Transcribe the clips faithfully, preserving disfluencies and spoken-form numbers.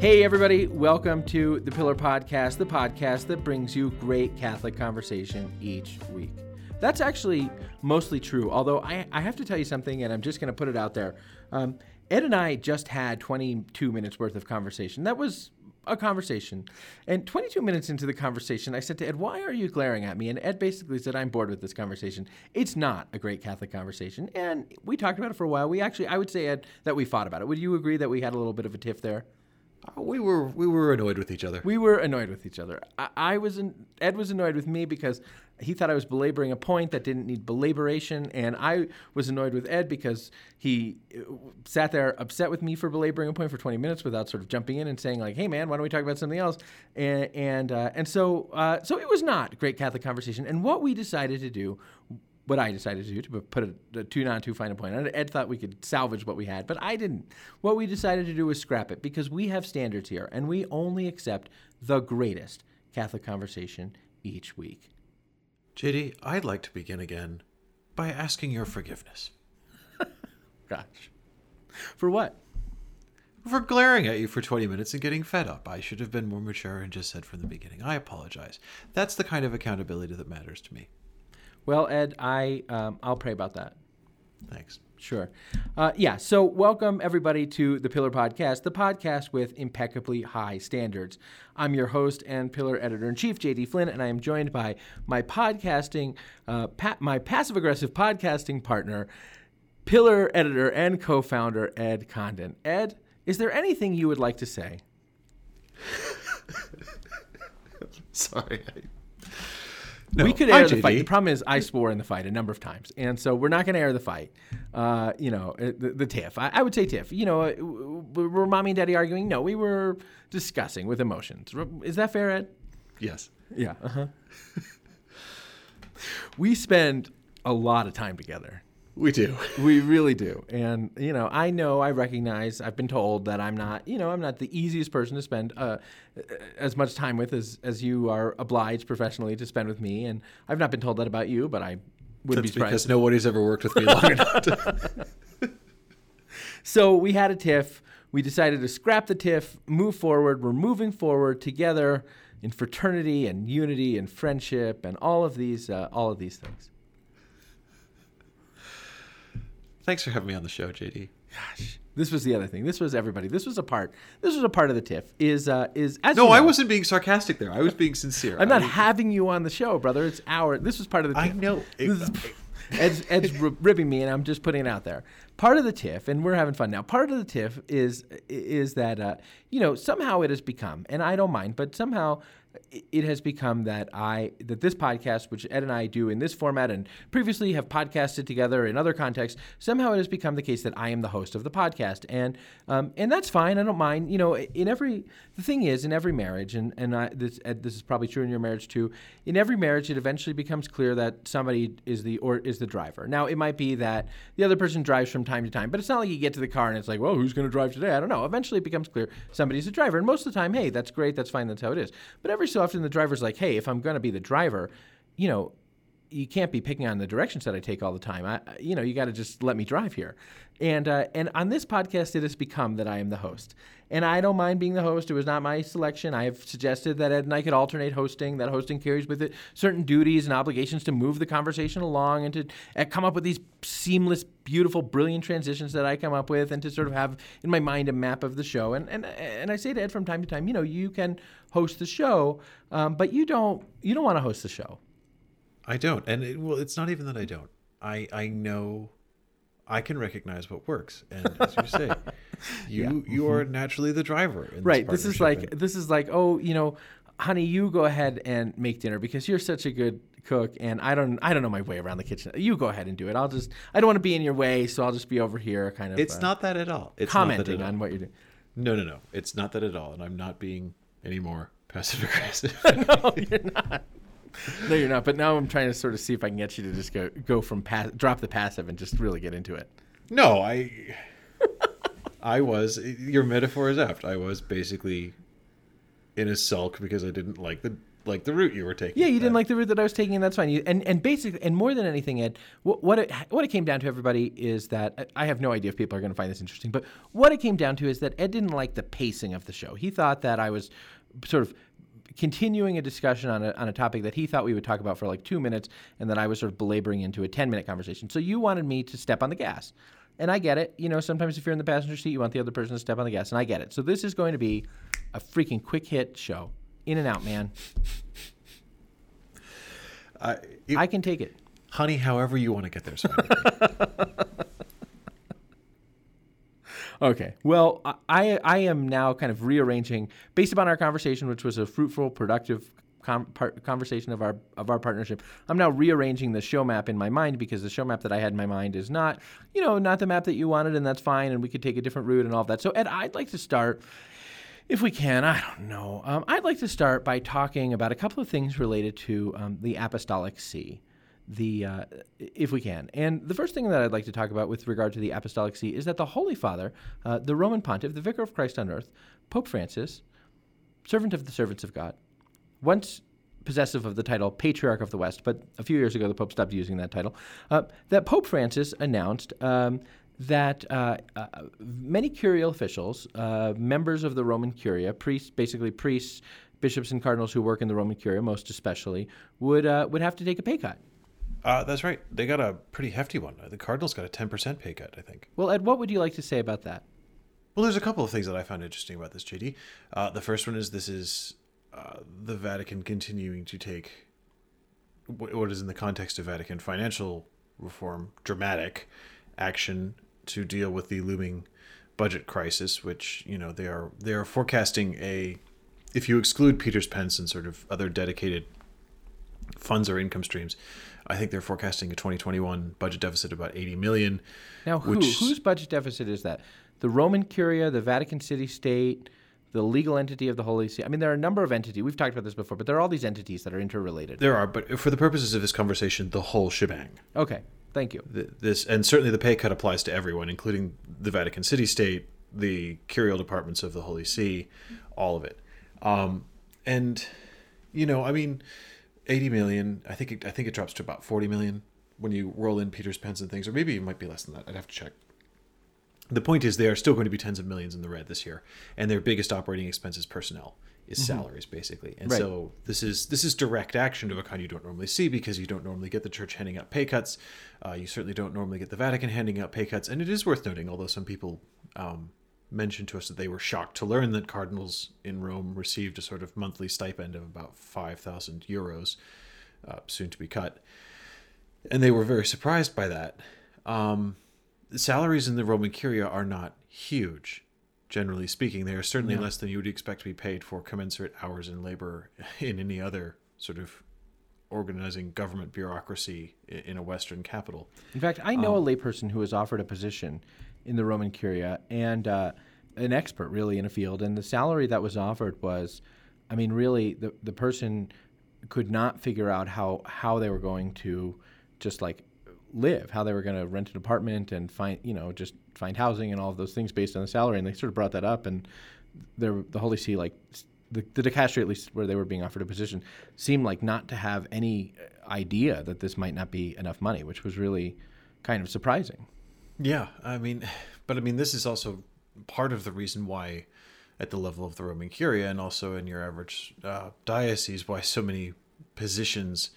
Hey everybody, welcome to The Pillar Podcast, the podcast that brings you great Catholic conversation each week. That's actually mostly true, although I, I have to tell you something, and I'm just going to put it out there. Um, Ed and I just had twenty-two minutes worth of conversation. That was a conversation. And twenty-two minutes into the conversation, I said to Ed, why are you glaring at me? And Ed basically said, I'm bored with this conversation. It's not a great Catholic conversation. And we talked about it for a while. We actually, I would say, Ed, that we fought about it. Would you agree that we had a little bit of a tiff there? We were we were annoyed with each other. We were annoyed with each other. I, I was an, Ed was annoyed with me because he thought I was belaboring a point that didn't need belaboration, and I was annoyed with Ed because he sat there upset with me for belaboring a point for twenty minutes without sort of jumping in and saying like, "Hey man, why don't we talk about something else?" And and uh, and so uh, so it was not a great Catholic conversation. And what we decided to do. What I decided to do, to put a, a too not too fine a point on it, Ed thought we could salvage what we had, but I didn't. What we decided to do was scrap it, because we have standards here, and we only accept the greatest Catholic conversation each week. J D, I'd like to begin again by asking your forgiveness. Gosh. For what? For glaring at you for twenty minutes and getting fed up. I should have been more mature and just said from the beginning, I apologize. That's the kind of accountability that matters to me. Well, Ed, I, um, I'll pray about that. Thanks. Sure. Uh, yeah, so welcome, everybody, to The Pillar Podcast, the podcast with impeccably high standards. I'm your host and Pillar Editor-in-Chief, J D Flynn, and I am joined by my podcasting, uh, pa- my passive-aggressive podcasting partner, Pillar Editor and co-founder, Ed Condon. Ed, is there anything you would like to say? Sorry, I... No. We could air the fight. The problem is I swore in the fight a number of times, and so we're not going to air the fight, uh, you know, the, the tiff. I, I would say tiff. You know, were Mommy and Daddy arguing? No, we were discussing with emotions. Is that fair, Ed? Yes. Yeah. Uh-huh. We spend a lot of time together. We do. We really do. And, you know, I know, I recognize, I've been told that I'm not, you know, I'm not the easiest person to spend uh, as much time with as, as you are obliged professionally to spend with me. And I've not been told that about you, but I wouldn't be surprised. That's because nobody's ever worked with me long enough. To... So we had a tiff. We decided to scrap the tiff, move forward. We're moving forward together in fraternity and unity and friendship and all of these, uh, all of these things. Thanks for having me on the show, J D. Gosh, this was the other thing. This was everybody. This was a part. This was a part of the tiff. Is uh, is as no, you know, I wasn't being sarcastic there. I was being sincere. I'm not I, having you on the show, brother. It's our. This was part of the tiff. I know. This is, Ed's, Ed's ribbing me, and I'm just putting it out there. Part of the tiff, and we're having fun now. Part of the tiff is is that uh, you know somehow it has become, and I don't mind, but somehow. It has become that I that this podcast, which Ed and I do in this format and previously have podcasted together in other contexts, somehow it has become the case that I am the host of the podcast, and um, and that's fine. I don't mind. You know, in every the thing is in every marriage, and and I, this Ed, this is probably true in your marriage too. In every marriage, it eventually becomes clear that somebody is the or is the driver. Now, it might be that the other person drives from time to time, but it's not like you get to the car and it's like, well, who's going to drive today? I don't know. Eventually, it becomes clear somebody's the driver, and most of the time, hey, that's great, that's fine, that's how it is. But every Every so often the driver's like, hey, if I'm going to be the driver, you know, you can't be picking on the directions that I take all the time. I, you know, you got to just let me drive here. And uh, and on this podcast, it has become that I am the host. And I don't mind being the host. It was not my selection. I have suggested that Ed and I could alternate hosting, that hosting carries with it certain duties and obligations to move the conversation along and to uh, come up with these seamless, beautiful, brilliant transitions that I come up with and to sort of have in my mind a map of the show. And and, and I say to Ed from time to time, you know, you can host the show, um, but you don't you don't want to host the show. I don't. And it, well, it's not even that I don't. I, I know I can recognize what works. And as you say, you yeah. mm-hmm. you are naturally the driver. In right. This, this is like this is like, oh, you know, honey, you go ahead and make dinner because you're such a good cook. And I don't I don't know my way around the kitchen. You go ahead and do it. I'll just I don't want to be in your way. So I'll just be over here kind of. It's uh, not that at all. It's commenting not all. on what you're doing. No, no, no. It's not that at all. And I'm not being any more passive aggressive. No, you're not. No, you're not. But now I'm trying to sort of see if I can get you to just go, go from pass, drop the passive and just really get into it. No, I, I was, your metaphor is apt. I was basically in a sulk because I didn't like the, like the route you were taking. Yeah, you didn't like the route that I was taking, and that's fine. You, and and basically, and more than anything, Ed, what what it, what it came down to, everybody, is that I have no idea if people are going to find this interesting, but what it came down to is that Ed didn't like the pacing of the show. He thought that I was sort of continuing a discussion on a, on a topic that he thought we would talk about for like two minutes, and then I was sort of belaboring into a ten-minute conversation. So you wanted me to step on the gas. And I get it. You know, sometimes if you're in the passenger seat, you want the other person to step on the gas, and I get it. So this is going to be a freaking quick hit show. In and out, man. Uh, it, I can take it. Honey, however you want to get there. Okay. Well, I I am now kind of rearranging, based upon our conversation, which was a fruitful, productive Com- par- conversation of our of our partnership. I'm now rearranging the show map in my mind, because the show map that I had in my mind is not, you know, not the map that you wanted, and that's fine, and we could take a different route and all of that. So, Ed, I'd like to start, if we can, I don't know, um, I'd like to start by talking about a couple of things related to um, the Apostolic See, the uh, if we can. And the first thing that I'd like to talk about with regard to the Apostolic See is that the Holy Father, uh, the Roman Pontiff, the Vicar of Christ on Earth, Pope Francis, servant of the servants of God, once possessive of the title Patriarch of the West, but a few years ago the Pope stopped using that title, uh, that Pope Francis announced um, that uh, uh, many curial officials, uh, members of the Roman Curia, priests, basically priests, bishops, and cardinals who work in the Roman Curia, most especially, would uh, would have to take a pay cut. Uh, that's right. They got a pretty hefty one. The cardinals got a ten percent pay cut, I think. Well, Ed, what would you like to say about that? Well, there's a couple of things that I found interesting about this, J D. Uh, the first one is this is... Uh, the Vatican continuing to take what is in the context of Vatican financial reform, dramatic action to deal with the looming budget crisis, which, you know, they are they are forecasting a, if you exclude Peter's Pence and sort of other dedicated funds or income streams, I think they're forecasting a twenty twenty-one budget deficit of about eighty million. Now, who, which... whose budget deficit is that? The Roman Curia, the Vatican City State, the legal entity of the Holy See. I mean, there are a number of entities. We've talked about this before, but there are all these entities that are interrelated. There are, but for the purposes of this conversation, the whole shebang. Okay, thank you. The, this and certainly the pay cut applies to everyone, including the Vatican City State, the curial departments of the Holy See, all of it. Um, and, you know, I mean, eighty million. I think it, I think it drops to about forty million when you roll in Peter's Pence and things, or maybe it might be less than that. I'd have to check. The point is they are still going to be tens of millions in the red this year, and their biggest operating expense is personnel, is mm-hmm. salaries, basically. And right. so this is this is direct action of a kind you don't normally see, because you don't normally get the church handing out pay cuts. Uh, you certainly don't normally get the Vatican handing out pay cuts. And it is worth noting, although some people um, mentioned to us that they were shocked to learn that cardinals in Rome received a sort of monthly stipend of about five thousand euros, uh, soon to be cut. And they were very surprised by that. Um Salaries in the Roman Curia are not huge, generally speaking. They are certainly no. less than you would expect to be paid for commensurate hours in labor in any other sort of organizing government bureaucracy in a Western capital. In fact, I know um, a layperson who was offered a position in the Roman Curia, and uh, an expert, really, in a field. And the salary that was offered was, I mean, really, the, the person could not figure out how, how they were going to just like live, how they were going to rent an apartment and find, you know, just find housing and all of those things based on the salary. And they sort of brought that up, and the Holy See, like the, the dicastery, at least where they were being offered a position, seemed like not to have any idea that this might not be enough money, which was really kind of surprising. Yeah. I mean, but I mean, this is also part of the reason why at the level of the Roman Curia and also in your average uh, diocese, why so many positions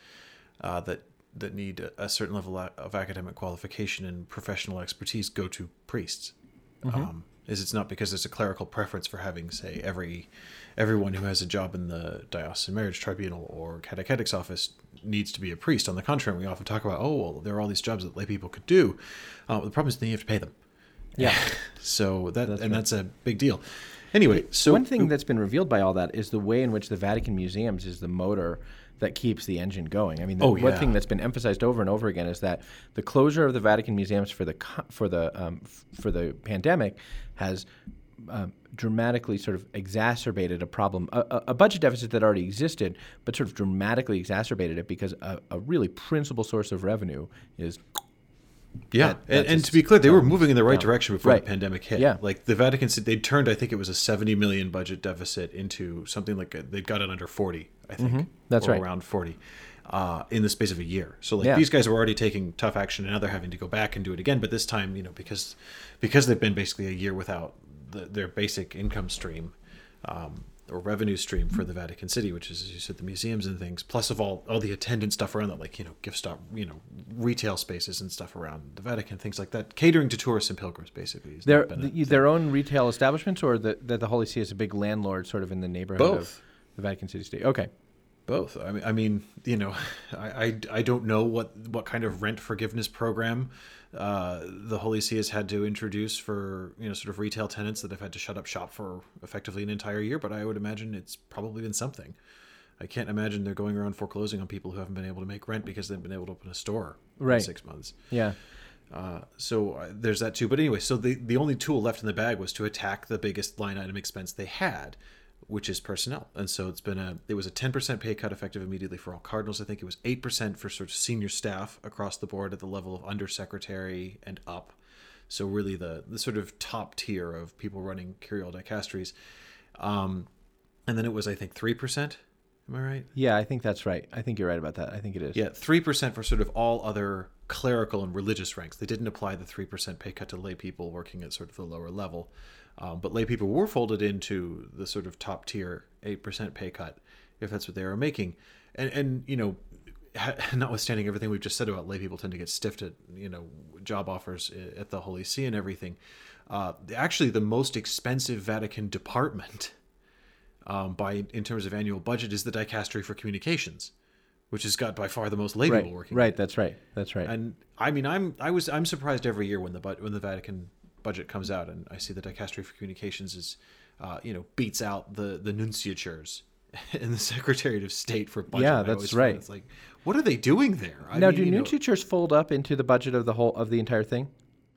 uh, that that need a certain level of academic qualification and professional expertise go to priests. Mm-hmm. Um, is it's not because there's a clerical preference for having, say, every everyone who has a job in the diocesan marriage tribunal or catechetics office needs to be a priest. On the contrary, we often talk about, oh, well, there are all these jobs that lay people could do. Uh, the problem is then you have to pay them. Yeah. so that that's and right. that's a big deal. Anyway, so one thing that's been revealed by all that is the way in which the Vatican Museums is the motor that keeps the engine going. I mean, the oh, yeah. one thing that's been emphasized over and over again is that the closure of the Vatican museums for the for the um, for the pandemic has uh, dramatically sort of exacerbated a problem, a, a budget deficit that already existed, but sort of dramatically exacerbated it, because a, a really principal source of revenue is. Yeah, that, and, and to be clear, they were moving in the right down. direction before right. the pandemic hit. Yeah. Like the Vatican, they turned, I think it was a seventy million budget deficit into something like a, they'd got it under forty I think. Mm-hmm. That's or right. Around forty uh, in the space of a year. So like yeah. these guys were already taking tough action, and now they're having to go back and do it again. But this time, you know, because because they've been basically a year without the, their basic income stream um, or revenue stream for the Vatican City, which is, as you said, the museums and things, plus of all, all the attendant stuff around that, like, you know, gift shop, you know, retail spaces and stuff around the Vatican, things like that, catering to tourists and pilgrims, basically. Their, the, their own retail establishments, or that the, the Holy See is a big landlord sort of in the neighborhood Both. of the Vatican City State? Okay. Both. I mean, I mean, you know, I, I, I don't know what, what kind of rent forgiveness program uh, the Holy See has had to introduce for, you know, sort of retail tenants that have had to shut up shop for effectively an entire year, but I would imagine it's probably been something. I can't imagine they're going around foreclosing on people who haven't been able to make rent because they've been able to open a store right. in six months. Yeah. Uh, so uh, there's that too. But anyway, so the, the only tool left in the bag was to attack the biggest line item expense they had, which is personnel. And so it's been a, it was a ten percent pay cut effective immediately for all cardinals. I think it was eight percent for sort of senior staff across the board at the level of undersecretary and up. So really the, the sort of top tier of people running curial dicasteries. Um, and then it was, I think, three percent. Am I right? Yeah, I think that's right. I think you're right about that. I think it is. Yeah, three percent for sort of all other clerical and religious ranks. They didn't apply the three percent pay cut to lay people working at sort of the lower level. Um, but lay people were folded into the sort of top tier eight percent pay cut, if that's what they were making. And, and you know, ha- notwithstanding everything we've just said about lay people tend to get stiffed at, you know, job offers at the Holy See and everything. Uh, actually, the most expensive Vatican department um, by in terms of annual budget is the Dicastery for Communications, which has got by far the most lay people right, working. Right, that's right, that's right. And I mean, I'm I was I'm surprised every year when the when the Vatican budget comes out and I see the Dicastery for Communications is, uh, you know, beats out the, the nunciatures and the Secretariat of State for budget. Yeah, that's right. It's like, what are they doing there? I now, mean, do you nunciatures know, fold up into the budget of the whole of the entire thing?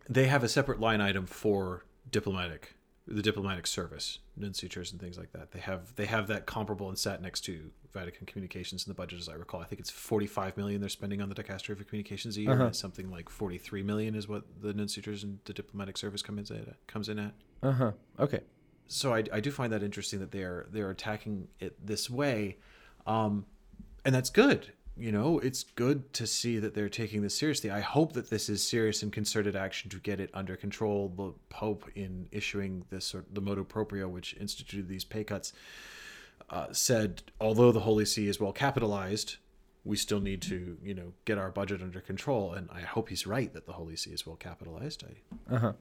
They have a separate line item for diplomatic, the diplomatic service, nunciatures and things like that. They have they have that comparable and sat next to Vatican Communications in the budget, as I recall. I think it's forty-five million dollars they're spending on the Dicastery for Communications a year, uh-huh. and something like forty-three million dollars is what the nunciatures and the diplomatic service comes in at. Comes in at. Uh-huh. Okay. So I, I do find that interesting that they're they're attacking it this way, um, and that's good. You know, it's good to see that they're taking this seriously. I hope that this is serious and concerted action to get it under control. The Pope, in issuing this sort of the motu proprio, which instituted these pay cuts, uh, said, although the Holy See is well capitalized, we still need to, you know, get our budget under control. And I hope he's right that the Holy See is well capitalized. I, uh-huh.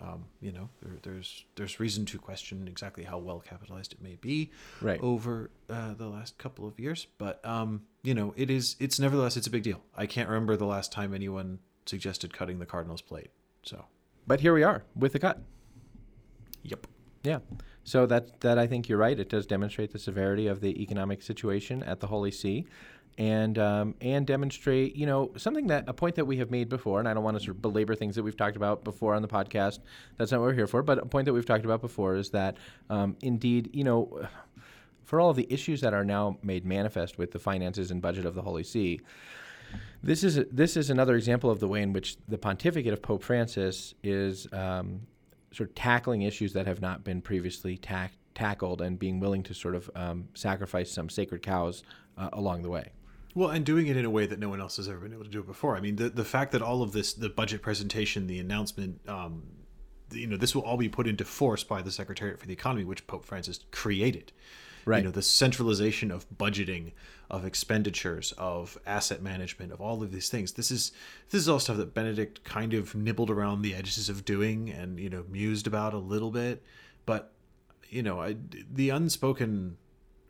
um, you know, there, there's there's reason to question exactly how well capitalized it may be right. over uh, the last couple of years, but. Um, You know, it is, it's nevertheless, it's a big deal. I can't remember the last time anyone suggested cutting the Cardinals' plate. So, but here we are with the cut. Yep. Yeah. So that, that I think you're right. It does demonstrate the severity of the economic situation at the Holy See and, um, and demonstrate, you know, something that, a point that we have made before, and I don't want to sort of belabor things that we've talked about before on the podcast. That's not what we're here for. But a point that we've talked about before is that, um, indeed, you know, for all of the issues that are now made manifest with the finances and budget of the Holy See, this is this is another example of the way in which the pontificate of Pope Francis is um, sort of tackling issues that have not been previously tack- tackled and being willing to sort of um, sacrifice some sacred cows uh, along the way. Well, and doing it in a way that no one else has ever been able to do it before. I mean, the, the fact that all of this, the budget presentation, the announcement, um, you know, this will all be put into force by the Secretariat for the Economy, which Pope Francis created. Right. You know, the centralization of budgeting, of expenditures, of asset management, of all of these things. This is this is all stuff that Benedict kind of nibbled around the edges of doing and, you know, mused about a little bit. But, you know, I, the unspoken,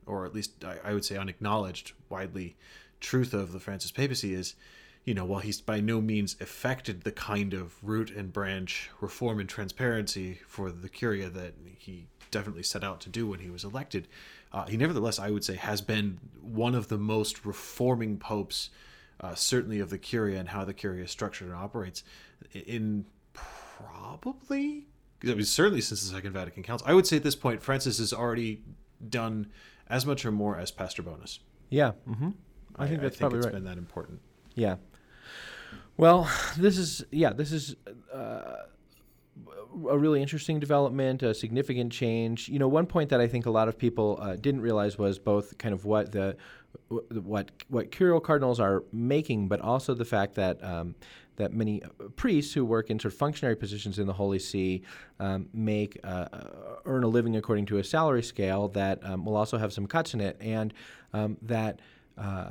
or at least I, I would say unacknowledged widely, truth of the Francis papacy is, you know, while he's by no means effected the kind of root and branch reform and transparency for the Curia that he definitely set out to do when he was elected, Uh, he nevertheless, I would say, has been one of the most reforming popes, uh, certainly of the Curia and how the Curia is structured and operates, in probably, I mean, certainly since the Second Vatican Council. I would say at this point, Francis has already done as much or more as Pastor Bonus. Yeah. Mm-hmm. I, I think that's I think probably it's right. It's been that important. Yeah. Well, this is, yeah, this is... Uh, a really interesting development, a significant change. You know, one point that I think a lot of people uh, didn't realize was both kind of what the what what curial cardinals are making, but also the fact that um, that many priests who work in sort of functionary positions in the Holy See um, make uh, earn a living according to a salary scale that um, will also have some cuts in it, and um, that. Uh,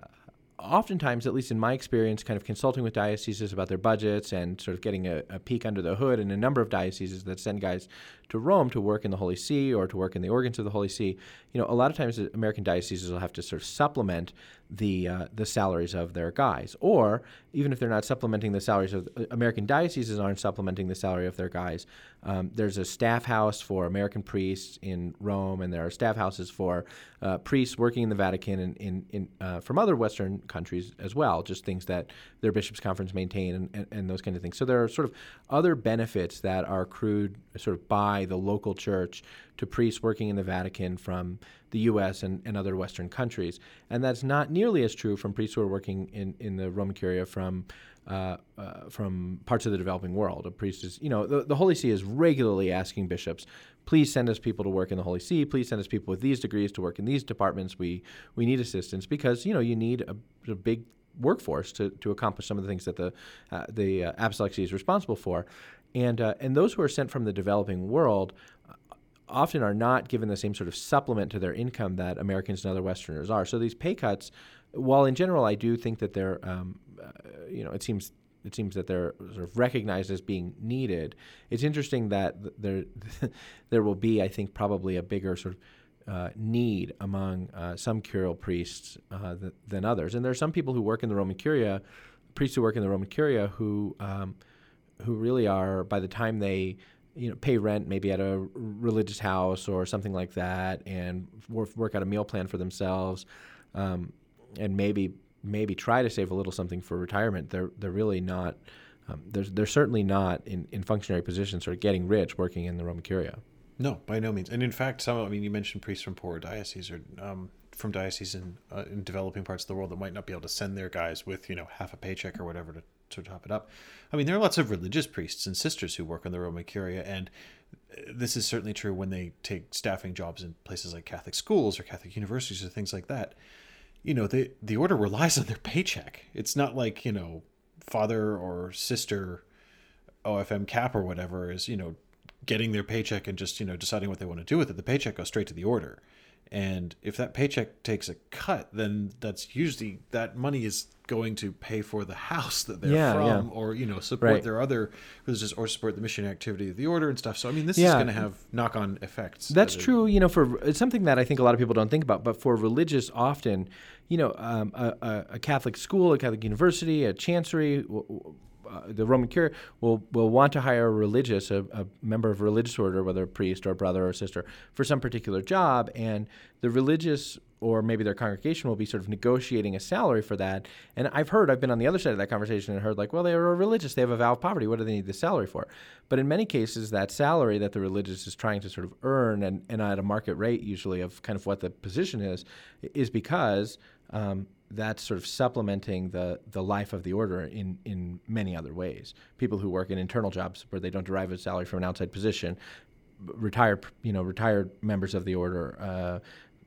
Oftentimes, at least in my experience, kind of consulting with dioceses about their budgets and sort of getting a, a peek under the hood in a number of dioceses that send guys to Rome to work in the Holy See or to work in the organs of the Holy See, you know, a lot of times American dioceses will have to sort of supplement the uh, the salaries of their guys. Or even if they're not supplementing the salaries of uh, American dioceses aren't supplementing the salary of their guys, um, there's a staff house for American priests in Rome, and there are staff houses for uh, priests working in the Vatican and in, in uh, from other Western countries as well, just things that their bishops' conference maintain and, and, and those kind of things. So there are sort of other benefits that are accrued sort of by the local church to priests working in the Vatican from the U S and, and other Western countries. And that's not nearly as true from priests who are working in, in the Roman Curia from uh, uh, from parts of the developing world. A priest is, you know, the, the Holy See is regularly asking bishops, please send us people to work in the Holy See. Please send us people with these degrees to work in these departments. We we need assistance because, you know, you need a, a big workforce to, to accomplish some of the things that the uh, the uh, Apostolic See is responsible for. And, uh, and those who are sent from the developing world often are not given the same sort of supplement to their income that Americans and other Westerners are. So these pay cuts, while in general I do think that they're, um, uh, you know, it seems it seems that they're sort of recognized as being needed. It's interesting that there there will be, I think, probably a bigger sort of Uh, need among uh, some curial priests uh, th- than others, and there are some people who work in the Roman Curia, priests who work in the Roman Curia, who um, who really are by the time they you know pay rent maybe at a religious house or something like that, and work, work out a meal plan for themselves, um, and maybe maybe try to save a little something for retirement. They're they're really not um, they're they're certainly not in, in functionary positions sort of getting rich working in the Roman Curia. No, by no means. And in fact, some, I mean, you mentioned priests from poorer dioceses or um, from dioceses in, uh, in developing parts of the world that might not be able to send their guys with, you know, half a paycheck or whatever to, to top it up. I mean, there are lots of religious priests and sisters who work on the Roman Curia, and this is certainly true when they take staffing jobs in places like Catholic schools or Catholic universities or things like that. You know, they, the order relies on their paycheck. It's not like, you know, father or sister O F M cap or whatever is, you know, getting their paycheck and just, you know, deciding what they want to do with it. The paycheck goes straight to the order. And if that paycheck takes a cut, then that's usually that money is going to pay for the house that they're yeah, from yeah. or, you know, support right. their other religious or support the mission activity of the order and stuff. So, I mean, this yeah. is going to have knock-on effects. That's that are, true. You know, for it's something that I think a lot of people don't think about, but for religious often, you know, um, a, a Catholic school, a Catholic university, a chancery, w- w- Uh, the Roman Curia will will want to hire a religious, a, a member of a religious order, whether a priest or a brother or a sister, for some particular job, and the religious or maybe their congregation will be sort of negotiating a salary for that. And I've heard, I've been on the other side of that conversation and heard like, well, they are religious, they have a vow of poverty, what do they need the salary for? But in many cases, that salary that the religious is trying to sort of earn, and, and at a market rate usually of kind of what the position is, is because um, that's sort of supplementing the, the life of the order in, in many other ways. People who work in internal jobs where they don't derive a salary from an outside position, retired, you know, retired members of the order, uh,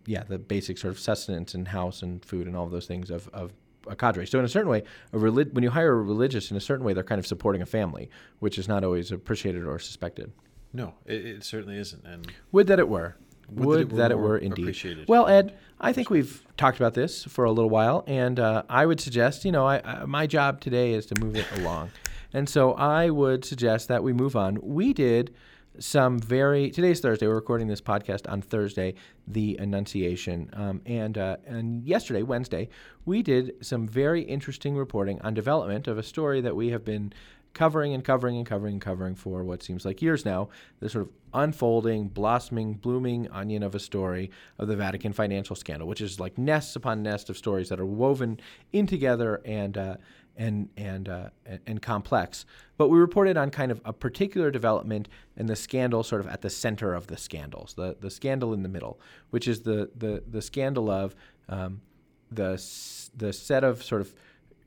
yeah, the basic sort of sustenance and house and food and all of those things of, of a cadre. So in a certain way, a relig- when you hire a religious, in a certain way, they're kind of supporting a family, which is not always appreciated or suspected. No, it, it certainly isn't. And would that it were. Would, would that it were, that it were indeed. Well, Ed, I think we've talked about this for a little while, and uh, I would suggest, you know, I, I, my job today is to move it along. And so I would suggest that we move on. We did some very, today's Thursday, we're recording this podcast on Thursday, the Annunciation. Um, and, uh, and yesterday, Wednesday, we did some very interesting reporting on development of a story that we have been covering and covering and covering and covering for what seems like years now, this sort of unfolding, blossoming, blooming onion of a story of the Vatican financial scandal, which is like nests upon nests of stories that are woven in together and uh, and and uh, and complex. But we reported on kind of a particular development and the scandal sort of at the center of the scandals, the the scandal in the middle, which is the the the scandal of um, the the set of sort of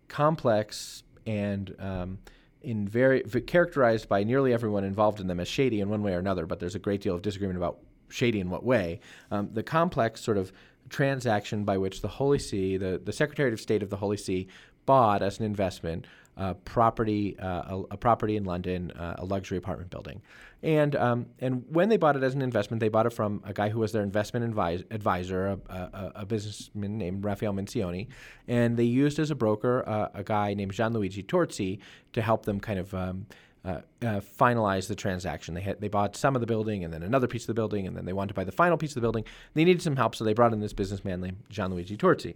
complex and um, in very characterized by nearly everyone involved in them as shady in one way or another, but there's a great deal of disagreement about shady in what way, um, the complex sort of transaction by which the Holy See, the, the Secretary of State of the Holy See, bought as an investment uh, property, uh, a, a property in London, uh, a luxury apartment building. And um, and when they bought it as an investment, they bought it from a guy who was their investment advise, advisor, a, a, a businessman named Raffaele Mincione, and they used as a broker uh, a guy named Gianluigi Torzi to help them kind of um, Uh, uh, finalize the transaction. They had, they bought some of the building and then another piece of the building, and then they wanted to buy the final piece of the building. They needed some help, so they brought in this businessman named Gianluigi Torzi.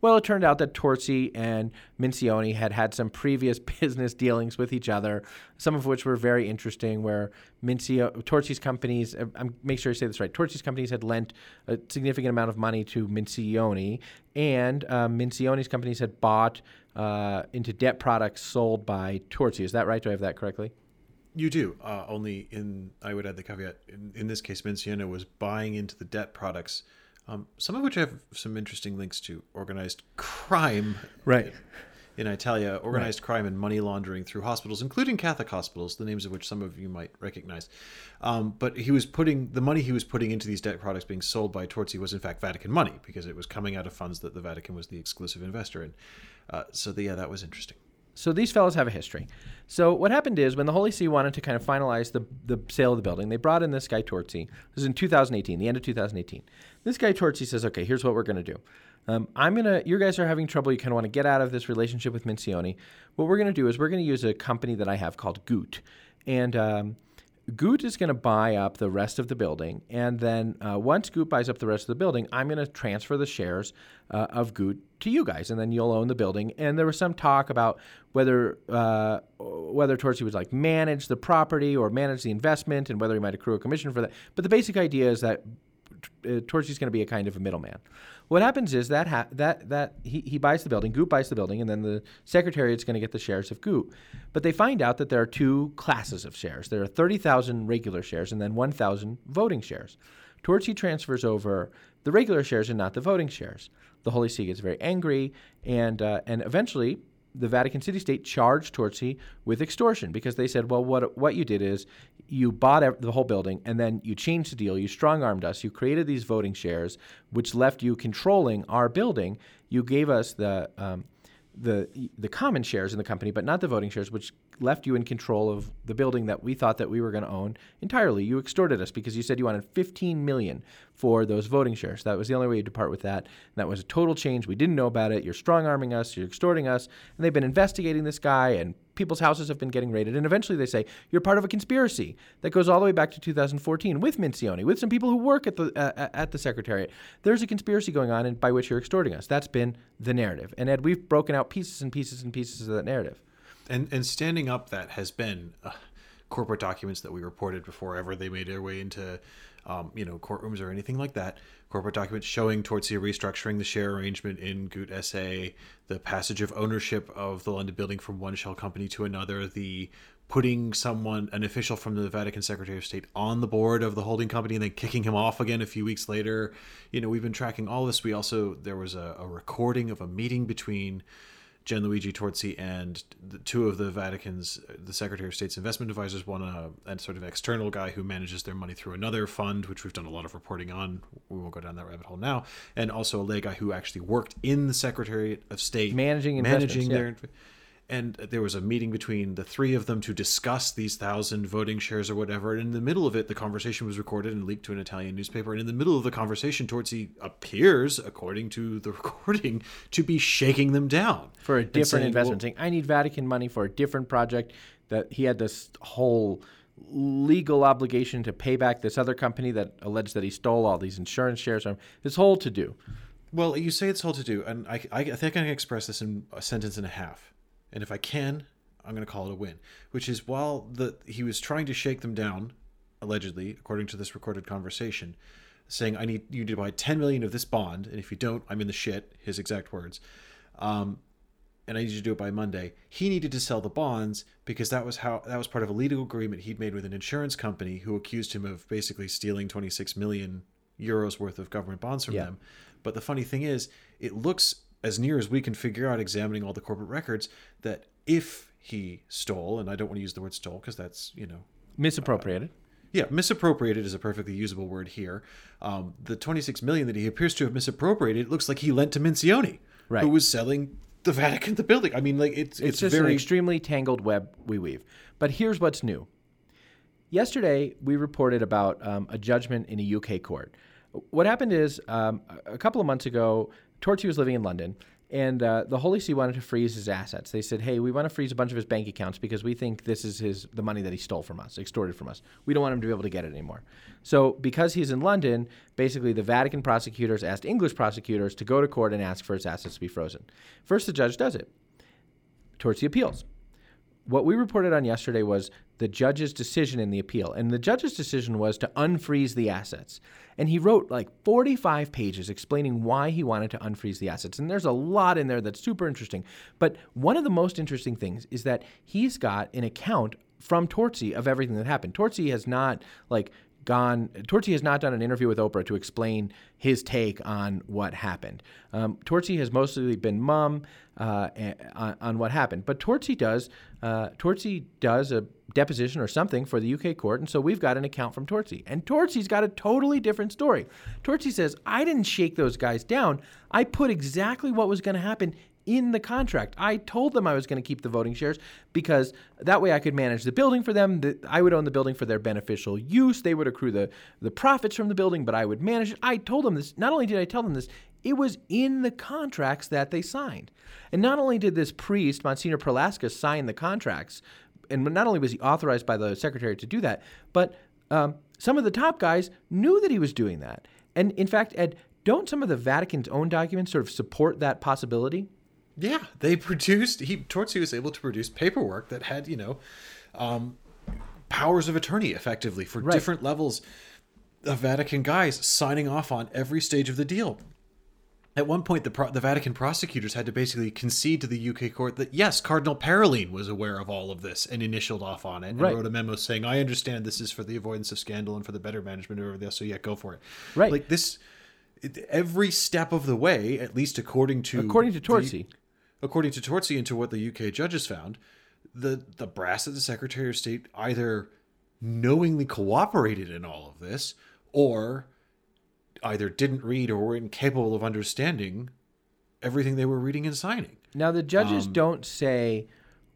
Well, it turned out that Torzi and Mincione had had some previous business dealings with each other, some of which were very interesting, where Mincio, Torzi's companies, uh, I'm, make sure I say this right, Torzi's companies had lent a significant amount of money to Mincione, and uh, Mincione's companies had bought Uh, into debt products sold by Torzi. Is that right? Do I have that correctly? You do. Uh, only in, I would add the caveat, in, in this case, Mincione was buying into the debt products, um, some of which have some interesting links to organized crime. Right. In, in Italia, organized right. crime and money laundering through hospitals, including Catholic hospitals, the names of which some of you might recognize. Um, but he was putting, the money he was putting into these debt products being sold by Torzi was in fact Vatican money, because it was coming out of funds that the Vatican was the exclusive investor in. Uh, so, the, yeah, that was interesting. So these fellows have a history. So what happened is when the Holy See wanted to kind of finalize the, the sale of the building, they brought in this guy Torzi. This is in two thousand eighteen, the end of two thousand eighteen. This guy Torzi says, okay, here's what we're going to do. Um, I'm going to, you guys are having trouble. You kind of want to get out of this relationship with Mincione. What we're going to do is we're going to use a company that I have called Goot. And um, Goot is going to buy up the rest of the building. And then uh, once Goot buys up the rest of the building, I'm going to transfer the shares uh, of Goot to you guys, and then you'll own the building. And there was some talk about whether uh, whether Torzi would like manage the property or manage the investment, and whether he might accrue a commission for that. But the basic idea is that uh, Torzi is going to be a kind of a middleman. What happens is that ha- that that he, he buys the building, Goot buys the building, and then the Secretariat's going to get the shares of Goot. But they find out that there are two classes of shares. There are thirty thousand regular shares and then one thousand voting shares. Torzi transfers over the regular shares and not the voting shares. The Holy See gets very angry, and uh, and eventually the Vatican City State charged Torzi with extortion, because they said, well, what what you did is you bought the whole building, and then you changed the deal, you strong-armed us, you created these voting shares, which left you controlling our building. You gave us the um, the the common shares in the company, but not the voting shares, which left you in control of the building that we thought that we were going to own entirely. You extorted us because you said you wanted fifteen million dollars for those voting shares. That was the only way you depart with that. And that was a total change. We didn't know about it. You're strong-arming us. You're extorting us. And they've been investigating this guy, and people's houses have been getting raided. And eventually they say, you're part of a conspiracy that goes all the way back to two thousand fourteen with Mincione, with some people who work at the uh, at the Secretariat. There's a conspiracy going on, and by which you're extorting us. That's been the narrative. And, Ed, we've broken out pieces and pieces and pieces of that narrative. And and standing up that has been uh, corporate documents that we reported before ever they made their way into um, you know courtrooms or anything like that. Corporate documents showing Torzi restructuring the share arrangement in Goot S A, the passage of ownership of the London building from one shell company to another, the putting someone, an official from the Vatican Secretary of State, on the board of the holding company and then kicking him off again a few weeks later. You know, we've been tracking all this. We also, there was a, a recording of a meeting between Gianluigi Torzi and the two of the Vatican's, the Secretary of State's investment advisors, one a, a sort of external guy who manages their money through another fund, which we've done a lot of reporting on. We won't go down that rabbit hole now. And also a lay guy who actually worked in the Secretary of State. Managing managing their yeah. And there was a meeting between the three of them to discuss these thousand voting shares or whatever. And in the middle of it, the conversation was recorded and leaked to an Italian newspaper. And in the middle of the conversation, Torzi appears, according to the recording, to be shaking them down. For a different saying, investment. Well, saying, I need Vatican money for a different project. That he had this whole legal obligation to pay back this other company that alleged that he stole all these insurance shares from. This whole to-do. Well, you say it's whole to-do. And I, I think I can express this in a sentence and a half. And if I can, I'm going to call it a win, which is while the he was trying to shake them down, allegedly, according to this recorded conversation, saying, I need you to buy ten million dollars of this bond, and if you don't, I'm in the shit, his exact words, um, and I need you to do it by Monday. He needed to sell the bonds because that was how that was part of a legal agreement he'd made with an insurance company who accused him of basically stealing twenty-six million euros worth of government bonds from yeah. them. But the funny thing is, it looks, as near as we can figure out, examining all the corporate records, that if he stole, and I don't want to use the word stole because that's, you know... Misappropriated. Uh, yeah, misappropriated is a perfectly usable word here. Um, the twenty-six million dollars that he appears to have misappropriated, it looks like he lent to Mincione, right, who was selling the Vatican, the building. I mean, like, it's it's, it's just very... an extremely tangled web we weave. But here's what's new. Yesterday, we reported about um, a judgment in a U K court. What happened is, um, a couple of months ago, Torzi was living in London, and uh, the Holy See wanted to freeze his assets. They said, hey, we want to freeze a bunch of his bank accounts because we think this is his the money that he stole from us, extorted from us. We don't want him to be able to get it anymore. So because he's in London, basically the Vatican prosecutors asked English prosecutors to go to court and ask for his assets to be frozen. First, the judge does it. Torzi appeals. What we reported on yesterday was the judge's decision in the appeal. And the judge's decision was to unfreeze the assets. And he wrote like forty-five pages explaining why he wanted to unfreeze the assets. And there's a lot in there that's super interesting. But one of the most interesting things is that he's got an account from Torzi of everything that happened. Torzi has not like gone, Torzi has not done an interview with Oprah to explain his take on what happened. Um, Torzi has mostly been mum uh, on, on what happened. But Torzi does, uh, Torzi does a deposition or something for the U K court, and so we've got an account from Torzi. And Torzi's got a totally different story. Torzi says, I didn't shake those guys down. I put exactly what was going to happen in the contract. I told them I was going to keep the voting shares because that way I could manage the building for them. The, I would own the building for their beneficial use. They would accrue the, the profits from the building, but I would manage it. I told them this. Not only did I tell them this, it was in the contracts that they signed. And not only did this priest, Monsignor Perlaska, sign the contracts, and not only was he authorized by the secretary to do that, but um, some of the top guys knew that he was doing that. And in fact, Ed, don't some of the Vatican's own documents sort of support that possibility? Yeah, they produced, he, Torzi was able to produce paperwork that had, you know, um, powers of attorney effectively for right. different levels of Vatican guys signing off on every stage of the deal. At one point, the, pro- the Vatican prosecutors had to basically concede to the U K court that, yes, Cardinal Parolin was aware of all of this and initialed off on it and right. wrote a memo saying, I understand this is for the avoidance of scandal and for the better management of this, so yeah, go for it. Right. Like this, every step of the way, at least according to... According to Torzi. According to Torzi and to what the U K judges found, the, the brass of the Secretary of State either knowingly cooperated in all of this or either didn't read or were incapable of understanding everything they were reading and signing. Now, the judges um, don't say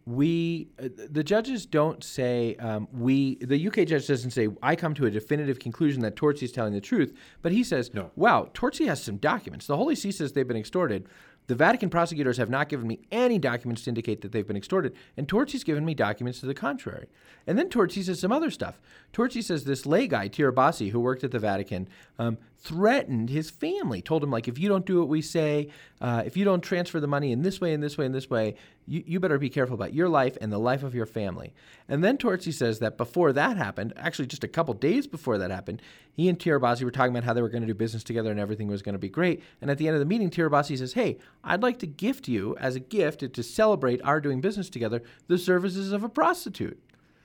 we uh, – the judges don't say um, we – the U K judge doesn't say I come to a definitive conclusion that Torzi is telling the truth, but he says, no. Wow, Torzi has some documents. The Holy See says they've been extorted. The Vatican prosecutors have not given me any documents to indicate that they've been extorted, and Torzi's given me documents to the contrary. And then Torzi says some other stuff. Torzi says this lay guy, Tirabassi, who worked at the Vatican, um, threatened his family, told him, like, if you don't do what we say, uh, if you don't transfer the money in this way, in this way, in this way, you, you better be careful about your life and the life of your family. And then Torzi says that before that happened, actually just a couple days before that happened, he and Tirabassi were talking about how they were going to do business together and everything was going to be great. And at the end of the meeting, Tirabassi says, hey, I'd like to gift you, as a gift, to celebrate our doing business together, the services of a prostitute.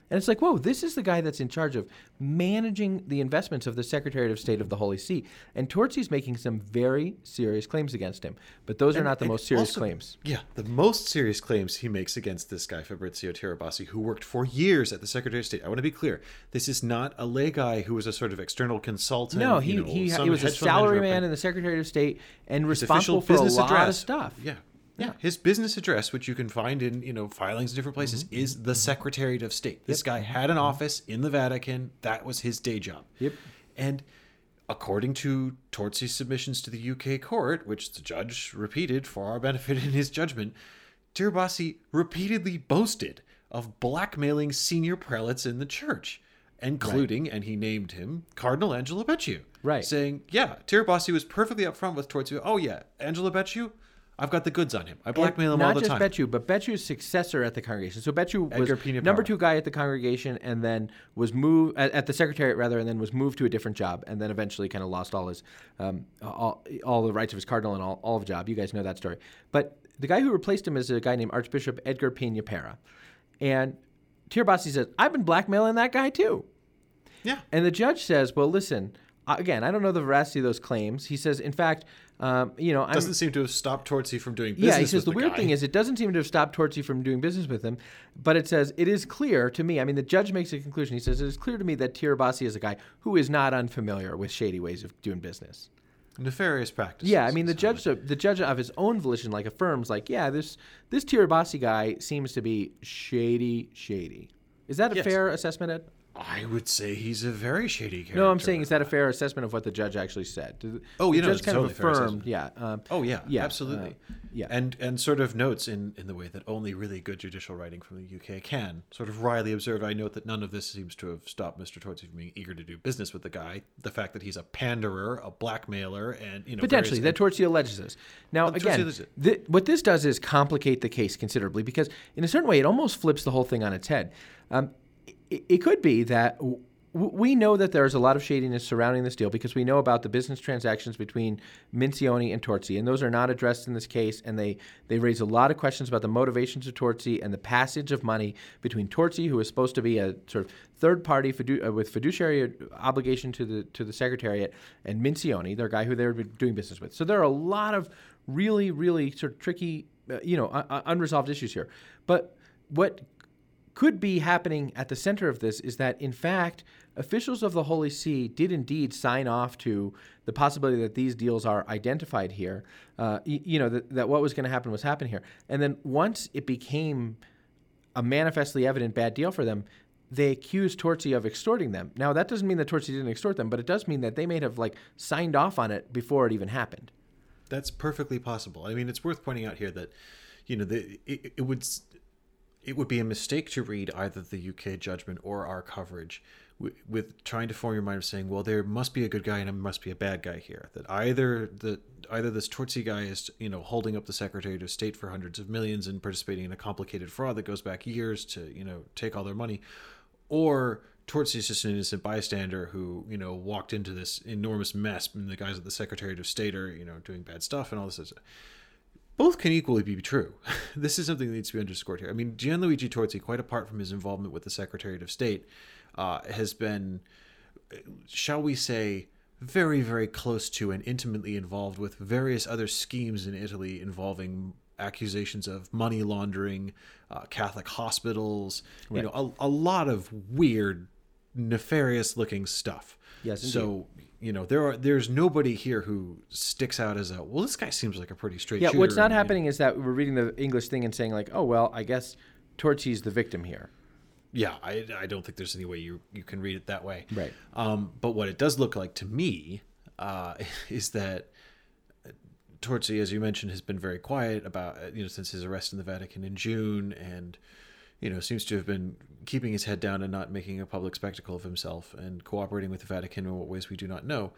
And it's like, whoa, this is the guy that's in charge of managing the investments of the Secretary of State of the Holy See. And Torzi's making some very serious claims against him. But those and, are not the most serious also, claims. Yeah, the most serious claims he makes against this guy, Fabrizio Tirabassi, who worked for years at the Secretary of State. I want to be clear. This is not a lay guy who was a sort of external consultant. No, he, you know, he, he was a salaryman in the Secretary of State and his responsible for a lot address. of stuff. Yeah. Yeah, his business address, which you can find in, you know, filings in different places, mm-hmm. is the Secretary of State. This yep. guy had an office in the Vatican. That was his day job. Yep. And according to Torzi's submissions to the U K court, which the judge repeated for our benefit in his judgment, Tirabassi repeatedly boasted of blackmailing senior prelates in the church, including, right. and he named him, Cardinal Angelo Becciu. Right. Saying, yeah, Tirabassi was perfectly upfront with Torzi. Oh, yeah, Angelo Becciu? I've got the goods on him. I blackmail him all the time. Not just Becciu, but Becciu's successor at the congregation. So Becciu was number two guy at the congregation and then was moved – at the secretariat rather, and then was moved to a different job and then eventually kind of lost all his um, – all, all the rights of his cardinal and all, all of the job. You guys know that story. But the guy who replaced him is a guy named Archbishop Edgar Peña Parra. And Tirabassi says, I've been blackmailing that guy too. Yeah. And the judge says, well, listen, again, I don't know the veracity of those claims. He says, in fact – Um, you know, doesn't I'm, seem to have stopped Torzi from doing business. Yeah, he says with the, the weird guy. thing is it doesn't seem to have stopped Torzi from doing business with him, but it says it is clear to me. I mean, the judge makes a conclusion. He says it is clear to me that Tirabassi is a guy who is not unfamiliar with shady ways of doing business, nefarious practices. Yeah, I mean, the judge, so the judge of his own volition, like affirms, like, yeah, this this Tirabassi guy seems to be shady, shady. Is that a yes. fair assessment, Ed? I would say he's a very shady character. No, I'm saying, is that a fair assessment of what the judge actually said? The, oh, you the know, judge kind totally of affirmed, yeah. Um, oh, yeah, yeah, absolutely. Uh, yeah. And and sort of notes in, in the way that only really good judicial writing from the U K can. Sort of wryly observed, I note that none of this seems to have stopped Mister Torzi from being eager to do business with the guy. The fact that he's a panderer, a blackmailer, and, you know, potentially, that Torzi alleges this. Now, well, again, the, what this does is complicate the case considerably because, in a certain way, it almost flips the whole thing on its head. Um, It could be that w- we know that there's a lot of shadiness surrounding this deal because we know about the business transactions between Mincione and Torzi, and those are not addressed in this case, and they, they raise a lot of questions about the motivations of Torzi and the passage of money between Torzi, who is supposed to be a sort of third party fidu- with fiduciary obligation to the to the Secretariat, and Mincione, their guy who they're doing business with. So there are a lot of really, really sort of tricky, uh, you know, uh, unresolved issues here. But what could be happening at the center of this is that, in fact, officials of the Holy See did indeed sign off to the possibility that these deals are identified here, uh, y- you know, that, that what was going to happen was happening here. And then once it became a manifestly evident bad deal for them, they accused Torzi of extorting them. Now, that doesn't mean that Torzi didn't extort them, but it does mean that they may have, like, signed off on it before it even happened. That's perfectly possible. I mean, it's worth pointing out here that, you know, the, it, it would... It would be a mistake to read either the U K judgment or our coverage with, with trying to form your mind of saying, well, there must be a good guy and there must be a bad guy here. That either the either this Torzi guy is, you know, holding up the Secretary of State for hundreds of millions and participating in a complicated fraud that goes back years to, you know, take all their money, or Torzi is just an innocent bystander who, you know, walked into this enormous mess and the guys at the Secretary of State are, you know, doing bad stuff and all this stuff. Both can equally be true. This is something that needs to be underscored here. I mean, Gianluigi Torzi, quite apart from his involvement with the Secretary of State, uh, has been, shall we say, very, very close to and intimately involved with various other schemes in Italy involving accusations of money laundering, uh, Catholic hospitals, right. You know, a, a lot of weird, nefarious-looking stuff. Yes, indeed. So, you know, there are there's nobody here who sticks out as a, well, this guy seems like a pretty straight yeah, shooter. Yeah, what's not and, happening you know, is that we're reading the English thing and saying, like, oh, well, I guess Torzi's the victim here. Yeah, I, I don't think there's any way you, you can read it that way. Right. Um, but what it does look like to me uh, is that Torzi, as you mentioned, has been very quiet about, you know, since his arrest in the Vatican in June and, you know, seems to have been keeping his head down and not making a public spectacle of himself and cooperating with the Vatican in what ways we do not know.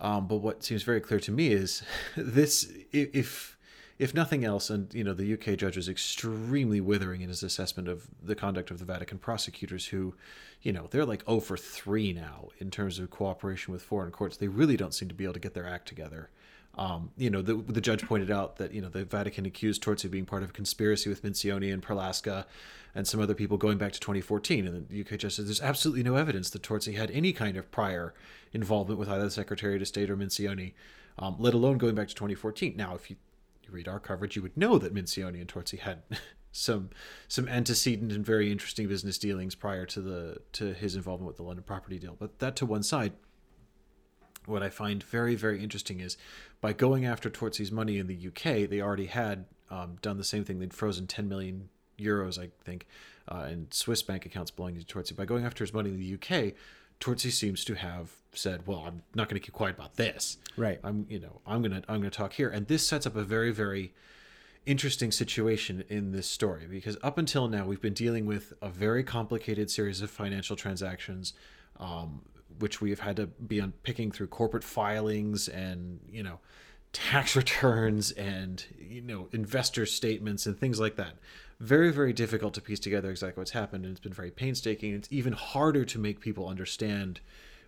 Um, but what seems very clear to me is this, if if nothing else, and, you know, the U K judge was extremely withering in his assessment of the conduct of the Vatican prosecutors who, you know, they're like oh for three now in terms of cooperation with foreign courts. They really don't seem to be able to get their act together. Um, you know, the, the judge pointed out that, you know, the Vatican accused Torzi of being part of a conspiracy with Mincione and Perlaska and some other people going back to twenty fourteen. And the U K judge said there's absolutely no evidence that Torzi had any kind of prior involvement with either the Secretary of State or Mincione, um, let alone going back to twenty fourteen. Now, if you, you read our coverage, you would know that Mincione and Torzi had some some antecedent and very interesting business dealings prior to the to his involvement with the London property deal. But that to one side. What I find very, very interesting is by going after Torzi's money in the U K, they already had um, done the same thing. They'd frozen ten million euros, I think, uh, in Swiss bank accounts belonging to Torzi. By going after his money in the U K, Torzi seems to have said, well, I'm not going to keep quiet about this. Right. I'm, you know, I'm going to, I'm going to talk here. And this sets up a very, very interesting situation in this story, because up until now, we've been dealing with a very complicated series of financial transactions, um, which we've had to be unpicking through corporate filings and, you know, tax returns and, you know, investor statements and things like that. Very, very difficult to piece together exactly what's happened. And it's been very painstaking. It's even harder to make people understand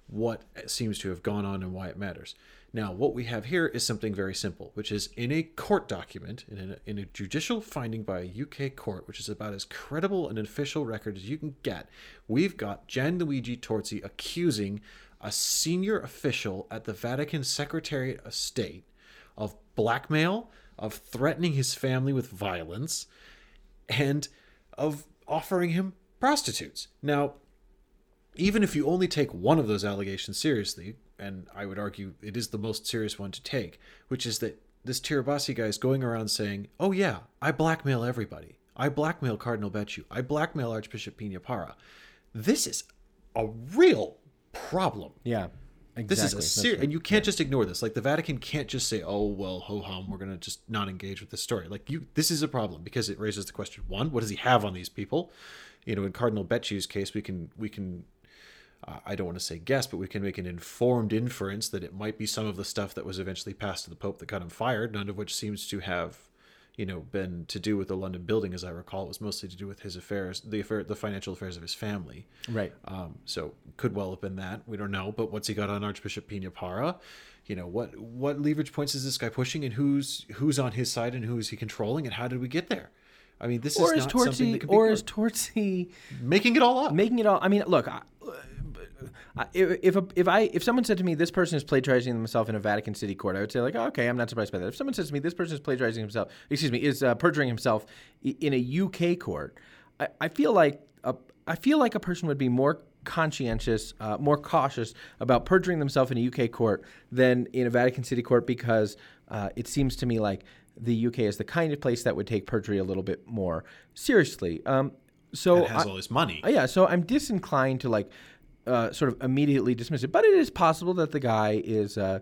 what seems to have gone on and why it matters. Now, what we have here is something very simple, which is in a court document, in a, in a judicial finding by a U K court, which is about as credible an official record as you can get, we've got Gianluigi Torzi accusing a senior official at the Vatican Secretariat of State of blackmail, of threatening his family with violence, and of offering him prostitutes. Now, even if you only take one of those allegations seriously, and I would argue it is the most serious one to take, which is that this Tirabassi guy is going around saying, oh yeah, I blackmail everybody. I blackmail Cardinal Becciu. I blackmail Archbishop Peña Parra. This is a real problem. Yeah, exactly. This is a serious, right. And you can't yeah. just ignore this. Like, the Vatican can't just say, oh, well, ho-hum, we're going to just not engage with this story. Like, you, this is a problem because it raises the question, one, what does he have on these people? You know, in Cardinal Becciu's case, we can, we can, uh, I don't want to say guess, but we can make an informed inference that it might be some of the stuff that was eventually passed to the Pope that got him fired, none of which seems to have, you know, been to do with the London building, as I recall. It was mostly to do with his affairs, the affair, the financial affairs of his family. Right. Um, so could well have been that. We don't know. But what's he got on Archbishop Peña Parra? You know, what what leverage points is this guy pushing, and who's who's on his side, and who is he controlling, and how did we get there? I mean, this or is, is not Torzi, something that could be... Or is Torzi... Making it all up. Making it all... I mean, look... I, I, if a, if I if someone said to me, this person is plagiarizing themselves in a Vatican City court, I would say, like, oh, okay, I'm not surprised by that. If someone says to me, this person is plagiarizing himself, excuse me, is uh, perjuring himself in a U K court, I, I feel like a, I feel like a person would be more conscientious, uh, more cautious about perjuring themselves in a U K court than in a Vatican City court, because uh, it seems to me like the U K is the kind of place that would take perjury a little bit more seriously. Um, so it has I, all this money. Yeah, so I'm disinclined to like. Uh, sort of immediately dismiss it, but it is possible that the guy is uh,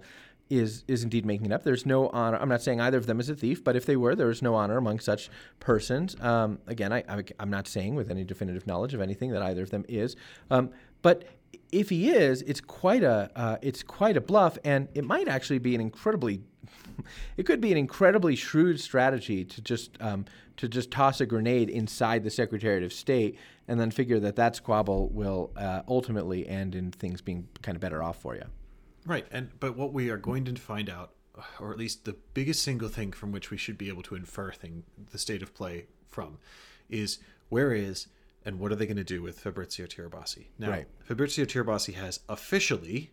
is is indeed making it up. There's no honor. I'm not saying either of them is a thief, but if they were, there is no honor among such persons. Um, again, I, I, I'm not saying with any definitive knowledge of anything that either of them is. Um, but if he is, it's quite a uh, it's quite a bluff, and it might actually be an incredibly it could be an incredibly shrewd strategy to just um, to just toss a grenade inside the Secretariat of State, and then figure that that squabble will uh, ultimately end in things being kind of better off for you. Right, and but what we are going to find out, or at least the biggest single thing from which we should be able to infer thing, the state of play from, is where is and what are they going to do with Fabrizio Tirabassi? Now, right. Fabrizio Tirabassi has officially...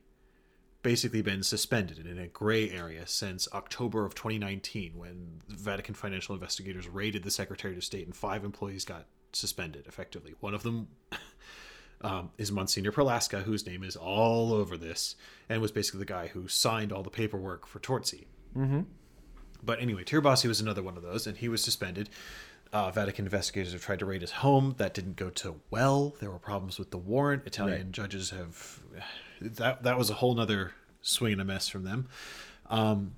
basically been suspended in a gray area since October of twenty nineteen, when Vatican financial investigators raided the Secretariat of State and five employees got suspended effectively. One of them um, is Monsignor Perlaska, whose name is all over this, and was basically the guy who signed all the paperwork for Torzi. Mm-hmm. But anyway, Tirabassi was another one of those, and he was suspended. Uh, Vatican investigators have tried to raid his home. That didn't go too well. There were problems with the warrant. Italian right. judges have... That that was a whole nother swing and a mess from them. Um,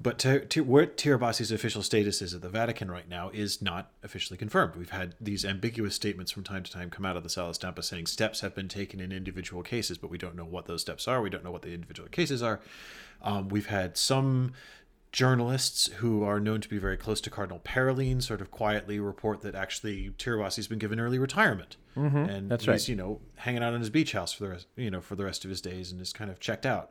but to, to, what Tirabassi's official status is at the Vatican right now is not officially confirmed. We've had these ambiguous statements from time to time come out of the Sala Stampa saying steps have been taken in individual cases, but we don't know what those steps are. We don't know what the individual cases are. Um, we've had some... journalists who are known to be very close to Cardinal Parolin sort of quietly report that actually Tirabassi's been given early retirement, mm-hmm. and that's he's right. you know hanging out in his beach house for the rest, you know for the rest of his days, and is kind of checked out,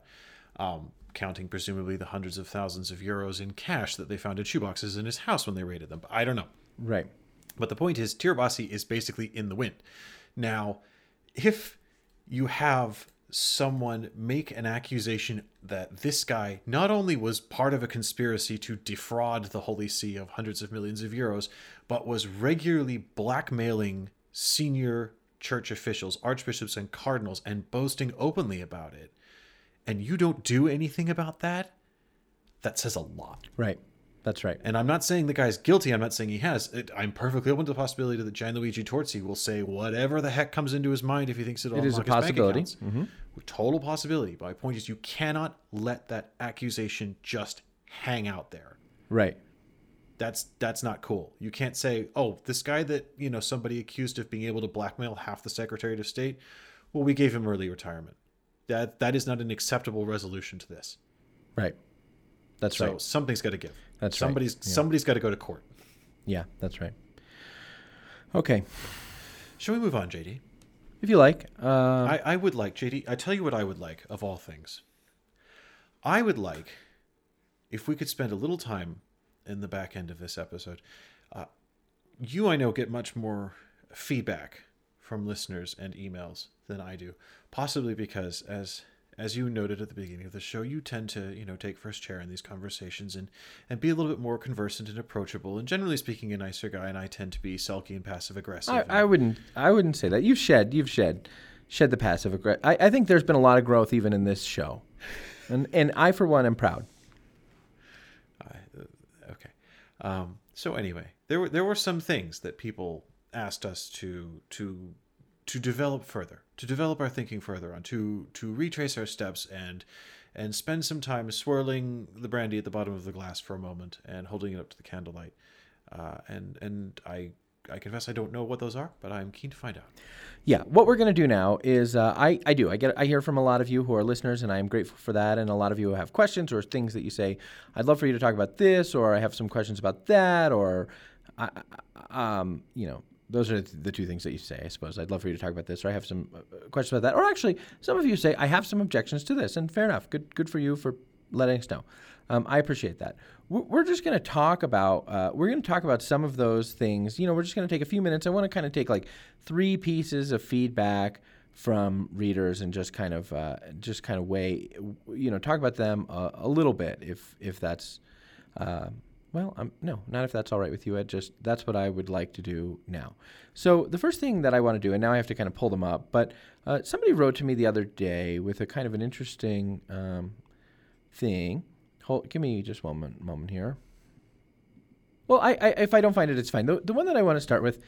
um, counting presumably the hundreds of thousands of euros in cash that they found in shoeboxes in his house when they raided them. But I don't know. Right. But the point is, Tirabassi is basically in the wind. Now, if you have someone make an accusation that this guy not only was part of a conspiracy to defraud the Holy See of hundreds of millions of euros, but was regularly blackmailing senior church officials, archbishops and cardinals, and boasting openly about it, and you don't do anything about that, that says a lot. Right. That's right. And I'm not saying the guy's guilty. I'm not saying he has. It, I'm perfectly open to the possibility that Gianluigi Torzi will say whatever the heck comes into his mind if he thinks it'll unlock his bank accounts. It is a possibility. Mm-hmm. Total possibility. But my point is, you cannot let that accusation just hang out there. Right. That's that's not cool. You can't say, oh, this guy that you know somebody accused of being able to blackmail half the Secretariat of State, well, we gave him early retirement. That That is not an acceptable resolution to this. Right. That's so right. So something's got to give. That's somebody's, right. Yeah. Somebody's got to go to court. Yeah, that's right. Okay. Shall we move on, J D? If you like. Uh... I, I would like, J D, I tell you what I would like, of all things. I would like, if we could spend a little time in the back end of this episode, uh, you, I know, get much more feedback from listeners and emails than I do, possibly because, as as you noted at the beginning of the show, you tend to, you know, take first chair in these conversations and, and be a little bit more conversant and approachable. And generally speaking, a nicer guy, and I tend to be sulky and passive aggressive. I, and I wouldn't, I wouldn't say that. You've shed, you've shed, shed the passive aggressive. I, I think there's been a lot of growth even in this show, and and I for one am proud. I, okay, um, so anyway, there were there were some things that people asked us to to. To develop further, to develop our thinking further on, to to retrace our steps and and spend some time swirling the brandy at the bottom of the glass for a moment and holding it up to the candlelight. Uh, and and I I confess I don't know what those are, but I'm keen to find out. Yeah, what we're going to do now is uh, I I do I get I hear from a lot of you who are listeners, and I am grateful for that. And a lot of you have questions or things that you say, I'd love for you to talk about this, or I have some questions about that, or I, um you know. Those are the two things that you say, I suppose. I'd love for you to talk about this, or I have some questions about that. Or actually, some of you say, I have some objections to this, and fair enough. Good good for you for letting us know. Um, I appreciate that. We're just going to talk about uh, we're going to talk about some of those things. You know, we're just going to take a few minutes. I want to kind of take like three pieces of feedback from readers and just kind of uh, just kind of weigh, you know, talk about them a, a little bit, if if that's. Uh, Well, um, no, not if that's all right with you, Ed. Just that's what I would like to do now. So the first thing that I want to do, and now I have to kind of pull them up, but uh, somebody wrote to me the other day with a kind of an interesting um, thing. Hold, give me just one moment, moment here. Well, I, I, if I don't find it, it's fine. The, the one that I want to start with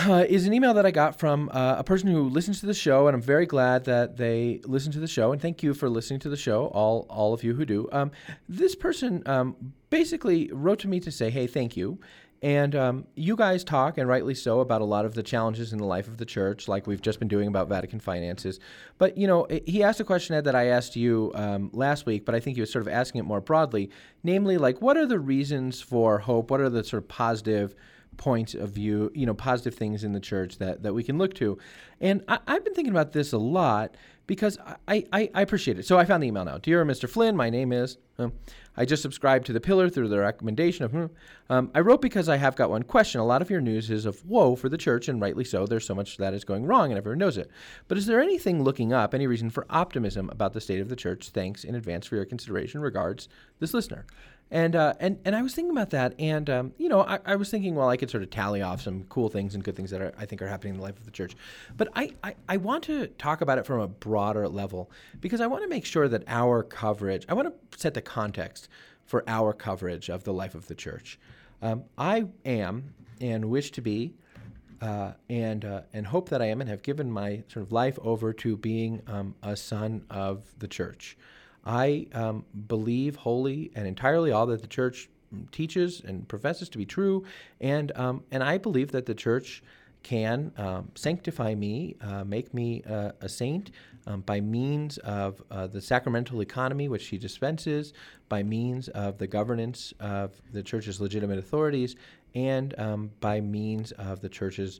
uh, is an email that I got from uh, a person who listens to the show, and I'm very glad that they listen to the show, and thank you for listening to the show, all all of you who do. Um, this person... Um, basically wrote to me to say, hey, thank you. And um, you guys talk, and rightly so, about a lot of the challenges in the life of the church, like we've just been doing about Vatican finances. But, you know, he asked a question, Ed, that I asked you um, last week, but I think he was sort of asking it more broadly, namely, like, what are the reasons for hope? What are the sort of positive points of view, you know, positive things in the church that, that we can look to? And I, I've been thinking about this a lot, because I, I, I appreciate it. So I found the email now. Dear Mister Flynn, my name is... Um, I just subscribed to The Pillar through the recommendation of... Um, I wrote because I have got one question. A lot of your news is of woe for the church, and rightly so. There's so much that is going wrong, and everyone knows it. But is there anything looking up, any reason for optimism about the state of the church? Thanks in advance for your consideration. Regards, this listener. And uh, and, and I was thinking about that, and, um, you know, I, I was thinking, well, I could sort of tally off some cool things and good things that are, I think are happening in the life of the church. But I, I, I want to talk about it from a broader level, because I want to make sure that our coverage, I want to set the context for our coverage of the life of the church. Um, I am and wish to be uh, and uh, and hope that I am and have given my sort of life over to being um, a son of the church. I um, believe wholly and entirely all that the church teaches and professes to be true, and um, and I believe that the church can um, sanctify me, uh, make me uh, a saint um, by means of uh, the sacramental economy which she dispenses, by means of the governance of the church's legitimate authorities, and um, by means of the church's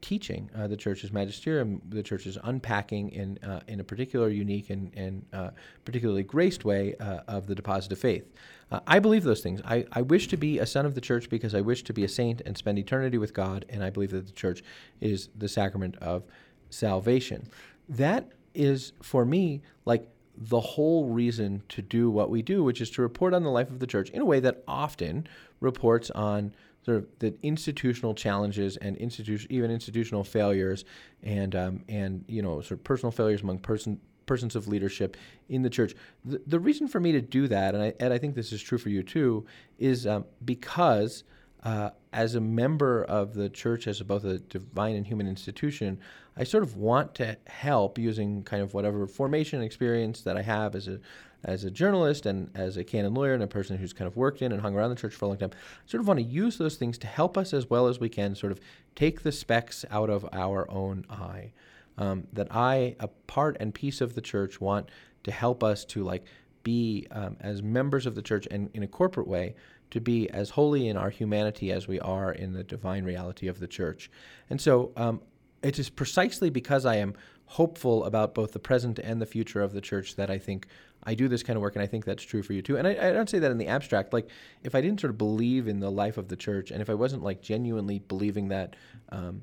teaching, uh, the church's magisterium, the church's unpacking in uh, in a particular unique and, and uh, particularly graced way uh, of the deposit of faith. Uh, I believe those things. I, I wish to be a son of the church because I wish to be a saint and spend eternity with God, and I believe that the church is the sacrament of salvation. That is, for me, like the whole reason to do what we do, which is to report on the life of the church in a way that often reports on sort of the institutional challenges and institution, even institutional failures, and um, and you know, sort of personal failures among person persons of leadership in the church. The, the reason for me to do that, and I and I think this is true for you too, is um, because uh, as a member of the church, as both a divine and human institution, I sort of want to help using kind of whatever formation and experience that I have as a as a journalist and as a canon lawyer and a person who's kind of worked in and hung around the church for a long time, sort of want to use those things to help us as well as we can sort of take the specks out of our own eye. Um, that I, a part and piece of the church, want to help us to like be um, as members of the church and in a corporate way, to be as holy in our humanity as we are in the divine reality of the church. And so um, it is precisely because I am hopeful about both the present and the future of the church that I think I do this kind of work, and I think that's true for you too. And I, I don't say that in the abstract. Like, if I didn't sort of believe in the life of the church, and if I wasn't like genuinely believing that um,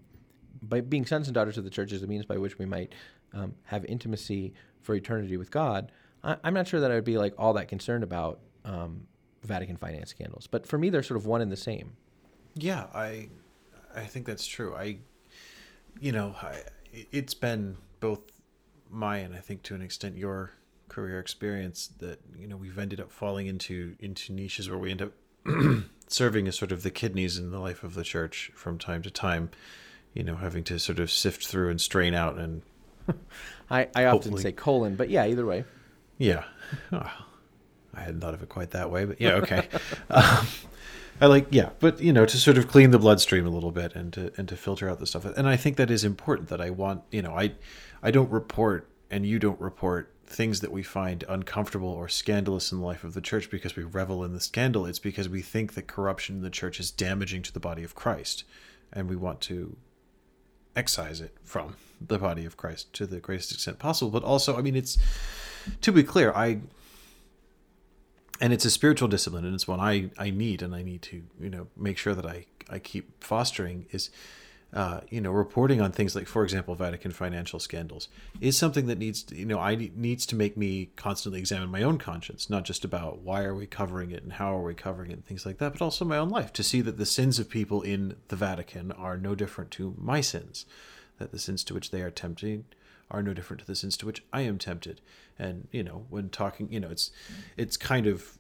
by being sons and daughters of the church is the means by which we might um, have intimacy for eternity with God, I, I'm not sure that I would be like all that concerned about um, Vatican finance scandals. But for me, they're sort of one and the same. Yeah, I I think that's true. I, you know, I, it's been both my and I think to an extent your career experience that, you know, we've ended up falling into into niches where we end up serving as sort of the kidneys in the life of the church from time to time, you know, having to sort of sift through and strain out and I, I often say colon, but yeah, either way. Yeah. Oh, I hadn't thought of it quite that way, but yeah, okay. um, I like, yeah, but, you know, to sort of clean the bloodstream a little bit and to, and to filter out the stuff. And I think that is important that I want, you know, I, I don't report and you don't report things that we find uncomfortable or scandalous in the life of the church because we revel in the scandal. It's because we think that corruption in the church is damaging to the body of Christ and we want to excise it from the body of Christ to the greatest extent possible. But also, I mean, it's, to be clear, I, and it's a spiritual discipline and it's one I, I need and I need to, you know, make sure that I, I keep fostering is, uh, you know, reporting on things like, for example, Vatican financial scandals is something that needs to, you know, I needs to make me constantly examine my own conscience, not just about why are we covering it and how are we covering it and things like that, but also my own life to see that the sins of people in the Vatican are no different to my sins, that the sins to which they are tempting are no different to the sins to which I am tempted. And, you know, when talking, you know, it's, it's kind of,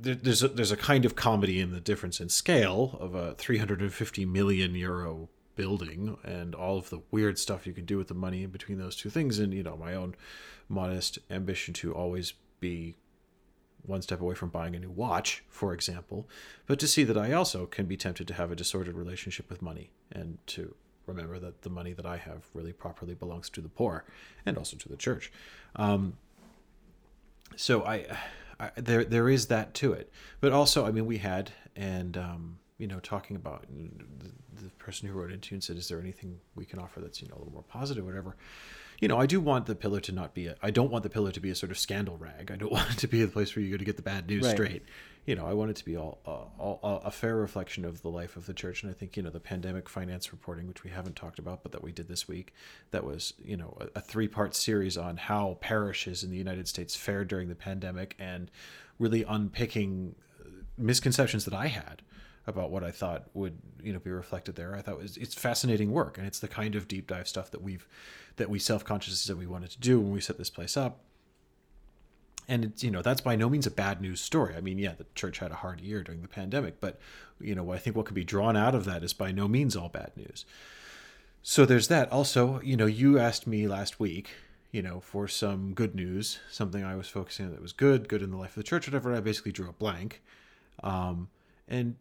there's a, there's a kind of comedy in the difference in scale of a three hundred fifty million euro building and all of the weird stuff you can do with the money in between those two things. And, you know, my own modest ambition to always be one step away from buying a new watch, for example, but to see that I also can be tempted to have a disordered relationship with money and to remember that the money that I have really properly belongs to the poor and also to the church. Um, so I... I, there, there is that to it, but also, I mean, we had, and, um, you know, talking about the, the person who wrote into and said, is there anything we can offer that's, you know, a little more positive, whatever, you know, I do want the pillar to not be, a, I don't want the pillar to be a sort of scandal rag. I don't want it to be the place where you go to get the bad news right. straight. You know, I want it to be all, all, all a fair reflection of the life of the church. And I think, you know, the pandemic finance reporting, which we haven't talked about, but that we did this week, that was, you know, a, a three-part series on how parishes in the United States fared during the pandemic and really unpicking misconceptions that I had about what I thought would, you know, be reflected there. I thought it was, it's fascinating work, and it's the kind of deep dive stuff that we've, that we self-consciously that we wanted to do when we set this place up. And it's, you know, that's by no means a bad news story. I mean, yeah, the church had a hard year during the pandemic, but, you know, I think what could be drawn out of that is by no means all bad news. So there's that. Also, you know, you asked me last week, you know, for some good news, something I was focusing on that was good, good in the life of the church, whatever. I basically drew a blank. Um, and,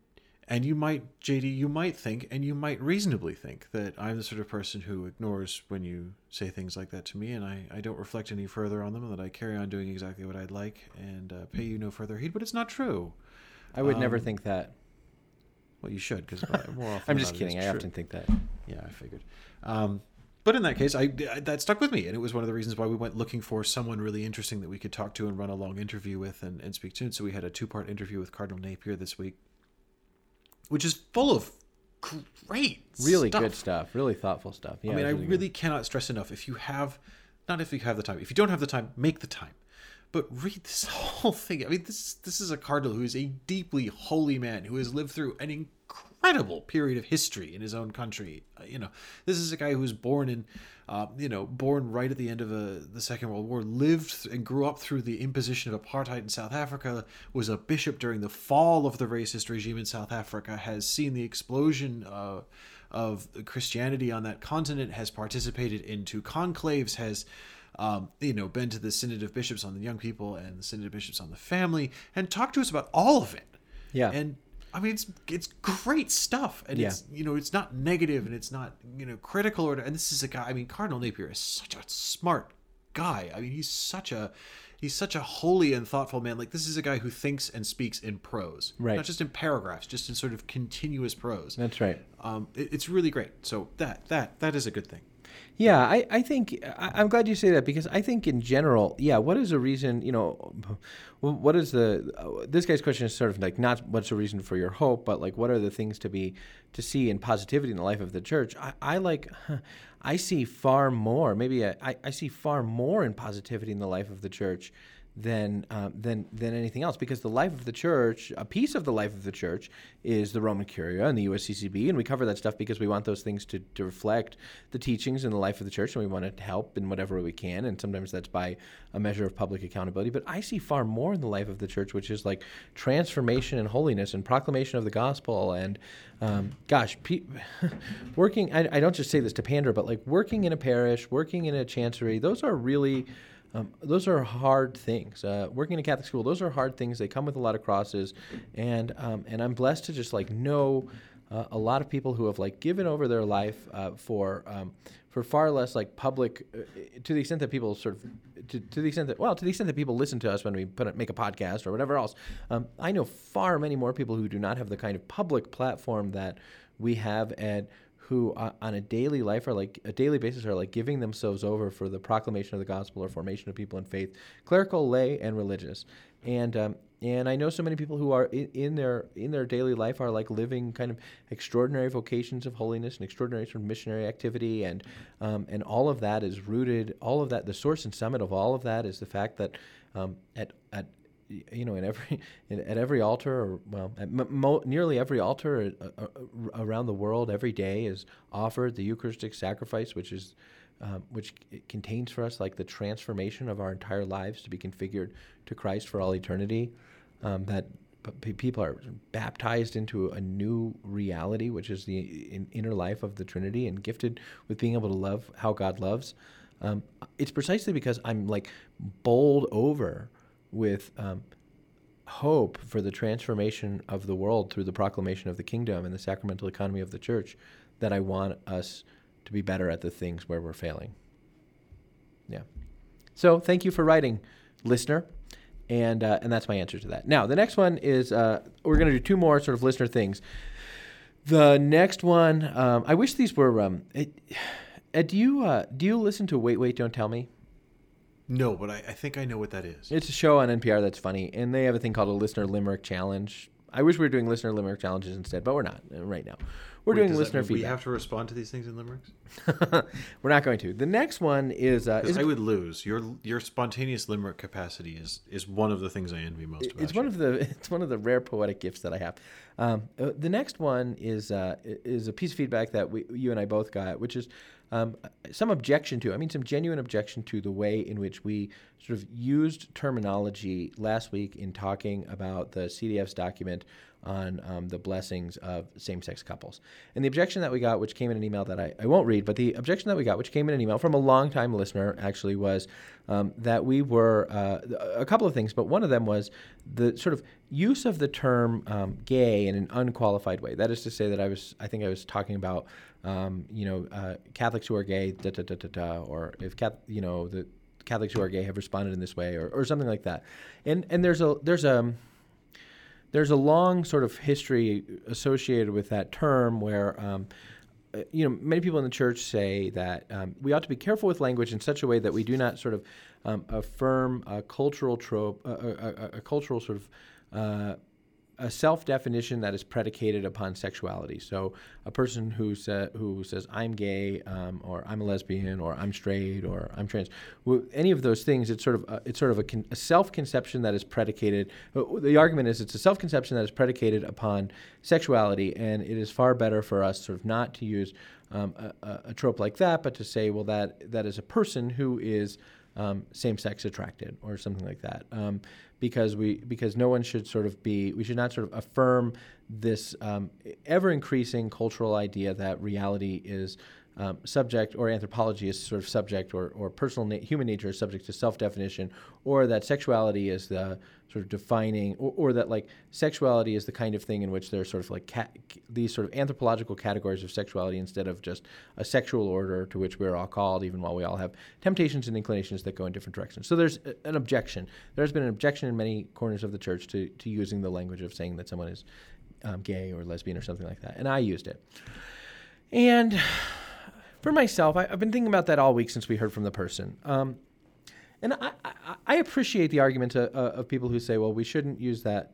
and you might, J D, you might think, and you might reasonably think that I'm the sort of person who ignores when you say things like that to me, and I, I don't reflect any further on them, and that I carry on doing exactly what I'd like and uh, pay you no further heed, but it's not true. I would um, never think that. Well, you should, because more often I'm just kidding. I true. often think that. Yeah, I figured. Um, but in that case, I, I that stuck with me, and it was one of the reasons why we went looking for someone really interesting that we could talk to and run a long interview with and, and speak to. And so we had a two-part interview with Cardinal Napier this week, which is full of great really stuff. Good stuff, really thoughtful stuff. Yeah, I mean, really I really good. cannot stress enough, if you have, not if you have the time, if you don't have the time, make the time. But read this whole thing. I mean, this this is a cardinal who is a deeply holy man who has lived through an incredible period of history in his own country. Uh, you know, this is a guy who was born in, uh, you know, born right at the end of a, the Second World War, lived th- and grew up through the imposition of apartheid in South Africa, was a bishop during the fall of the racist regime in South Africa, has seen the explosion of... Uh, of Christianity on that continent, has participated in two conclaves, has, um, you know, been to the Synod of Bishops on the Young People and the Synod of Bishops on the Family, and talked to us about all of it. Yeah. And I mean, it's, it's great stuff, and yeah. it's, you know, it's not negative and it's not, you know, critical or, and this is a guy, I mean, Cardinal Napier is such a smart guy. I mean, he's such a, he's such a holy and thoughtful man. Like, this is a guy who thinks and speaks in prose, right? Not just in paragraphs, just in sort of continuous prose. That's right. Um, it, it's really great. So that that that is a good thing. Yeah, I, I think I, I'm glad you say that, because I think in general, yeah, what is a reason, you know, what is the, uh, this guy's question is sort of like not what's a reason for your hope, but like what are the things to be, to see in positivity in the life of the church? I, I like, I see far more, maybe a, I, I see far more in positivity in the life of the church than um, than than anything else, because the life of the church, a piece of the life of the church, is the Roman Curia and the U S C C B, and we cover that stuff because we want those things to, to reflect the teachings and the life of the church, and we want to help in whatever way we can, and sometimes that's by a measure of public accountability. But I see far more in the life of the church, which is like transformation and holiness and proclamation of the gospel and, um, gosh, pe- working, I, I don't just say this to pander, but like working in a parish, working in a chancery, those are really... Um, those are hard things. Uh, working in a Catholic school, those are hard things. They come with a lot of crosses, and um, and I'm blessed to just like know uh, a lot of people who have like given over their life uh, for um, for far less like public, uh, to the extent that people sort of to, to the extent that well to the extent that people listen to us when we put a, make a podcast or whatever else. Um, I know far many more people who do not have the kind of public platform that we have at. Who uh, on a daily life are like a daily basis are like giving themselves over for the proclamation of the gospel or formation of people in faith, clerical, lay, and religious, and um, and I know so many people who are in, in their in their daily life are like living kind of extraordinary vocations of holiness and extraordinary sort of missionary activity, and um, and all of that is rooted, all of that, the source and summit of all of that is the fact that um, at at you know, in every, in, at every altar, or well, at mo- nearly every altar uh, uh, around the world, every day is offered the Eucharistic sacrifice, which is, um, which it contains for us like the transformation of our entire lives to be configured to Christ for all eternity. Um, that p- people are baptized into a new reality, which is the in, inner life of the Trinity, and gifted with being able to love how God loves. Um, it's precisely because I'm like bowled over with um, hope for the transformation of the world through the proclamation of the kingdom and the sacramental economy of the church, that I want us to be better at the things where we're failing. Yeah. So thank you for writing, listener. And uh, and that's my answer to that. Now, the next one is, uh, we're going to do two more sort of listener things. The next one, um, I wish these were, um, it, uh, do you uh, do you listen to Wait, Wait, Don't Tell Me? No, but I, I think I know what that is. It's a show on N P R that's funny, and they have a thing called a Listener Limerick Challenge. I wish we were doing Listener Limerick Challenges instead, but we're not right now. We're Wait, doing Listener Feedback. We have to respond to these things in limericks? We're not going to. The next one is... Uh, is I would lose. Your your spontaneous limerick capacity is is one of the things I envy most about it's one you. Of the It's one of the rare poetic gifts that I have. Um, uh, the next one is uh, is a piece of feedback that we, you and I both got, which is... Um, some objection to, I mean, some genuine objection to the way in which we sort of used terminology last week in talking about the C D F's document on um, the blessings of same-sex couples. And the objection that we got, which came in an email that I, I won't read, but the objection that we got, which came in an email from a longtime listener, actually, was um, that we were, uh, a couple of things, but one of them was the sort of use of the term um, gay in an unqualified way. That is to say that I was, I think I was talking about Um, you know, uh, Catholics who are gay, da, da, da, da, da, or if, Catholic, you know, the Catholics who are gay have responded in this way, or, or something like that. And and there's a there's a there's a long sort of history associated with that term where, um, you know, many people in the church say that um, we ought to be careful with language in such a way that we do not sort of um, affirm a cultural trope, a, a, a, a cultural sort of uh, a self-definition that is predicated upon sexuality. So a person who, sa- who says, I'm gay, um, or I'm a lesbian, or I'm straight, or I'm trans, well, any of those things, it's sort of a, it's sort of a, con- a self-conception that is predicated. The argument is it's a self-conception that is predicated upon sexuality, and it is far better for us sort of not to use um, a, a trope like that, but to say, well, that that is a person who is Um, same-sex attracted or something like that, um, because we because no one should sort of be, we should not sort of affirm this um, ever-increasing cultural idea that reality is um, subject, or anthropology is sort of subject, or, or personal na- human nature is subject to self-definition, or that sexuality is the sort of defining, or, or that like sexuality is the kind of thing in which there's sort of like ca- these sort of anthropological categories of sexuality instead of just a sexual order to which we're all called, even while we all have temptations and inclinations that go in different directions. So there's a, an objection. There's been an objection in many corners of the church to, to using the language of saying that someone is um, gay or lesbian or something like that. And I used it. And for myself, I, I've been thinking about that all week since we heard from the person. Um, And I, I, I appreciate the argument uh, of people who say, well, we shouldn't use that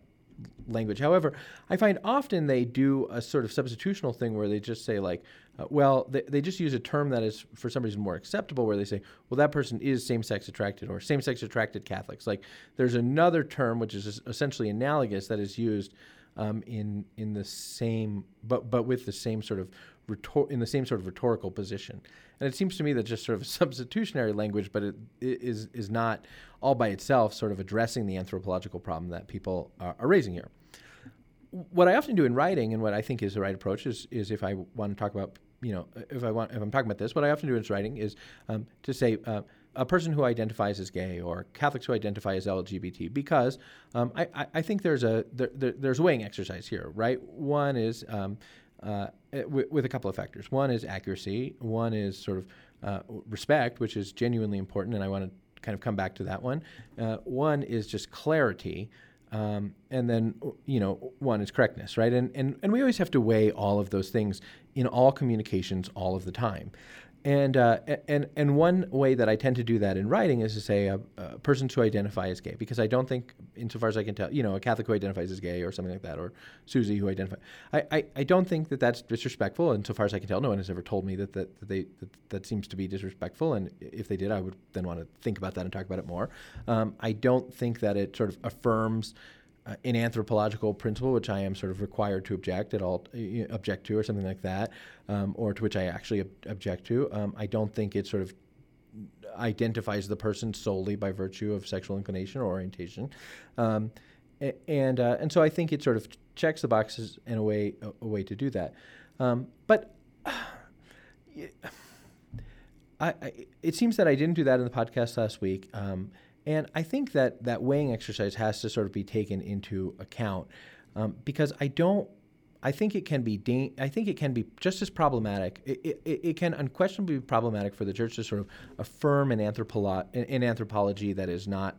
language. However, I find often they do a sort of substitutional thing where they just say, like, uh, well, they, they just use a term that is for some reason more acceptable, where they say, well, that person is same-sex attracted or same-sex attracted Catholics. Like, there's another term which is essentially analogous that is used um, in in the same, but but with the same sort of rhetor- in the same sort of rhetorical position. And it seems to me that just sort of substitutionary language, but it, it is is not all by itself sort of addressing the anthropological problem that people are, are raising here. What I often do in writing, and what I think is the right approach, is is if I want to talk about, you know, if I want, if I'm talking about this, what I often do in writing is um, to say uh, a person who identifies as gay, or Catholics who identify as L G B T, because um, I, I I think there's a there, there, there's a weighing exercise here, right? One is um, uh, w- with a couple of factors. One is accuracy. One is sort of uh, respect, which is genuinely important, and I want to kind of come back to that one. Uh, one is just clarity. Um, and then, you know, one is correctness, right? And, and and we always have to weigh all of those things in all communications all of the time. And uh, and and one way that I tend to do that in writing is to say a, a person to identify as gay, because I don't think, insofar as I can tell, you know, a Catholic who identifies as gay or something like that, or Susie who identifies, I, I, I don't think that that's disrespectful. And so far as I can tell, no one has ever told me that that that, they, that that seems to be disrespectful. And if they did, I would then want to think about that and talk about it more. Um, I don't think that it sort of affirms Uh, an anthropological principle, which I am sort of required to object at all, uh, object to, or something like that, um, or to which I actually ob- object to. Um, I don't think it sort of identifies the person solely by virtue of sexual inclination or orientation, um, and uh, and so I think it sort of checks the boxes in a way a, a way to do that. Um, but uh, I, I, it seems that I didn't do that in the podcast last week. Um, And I think that that weighing exercise has to sort of be taken into account, um, because I don't. I think it can be. Da- I think it can be just as problematic. It, it, it can unquestionably be problematic for the church to sort of affirm an anthropolo- an anthropology that is not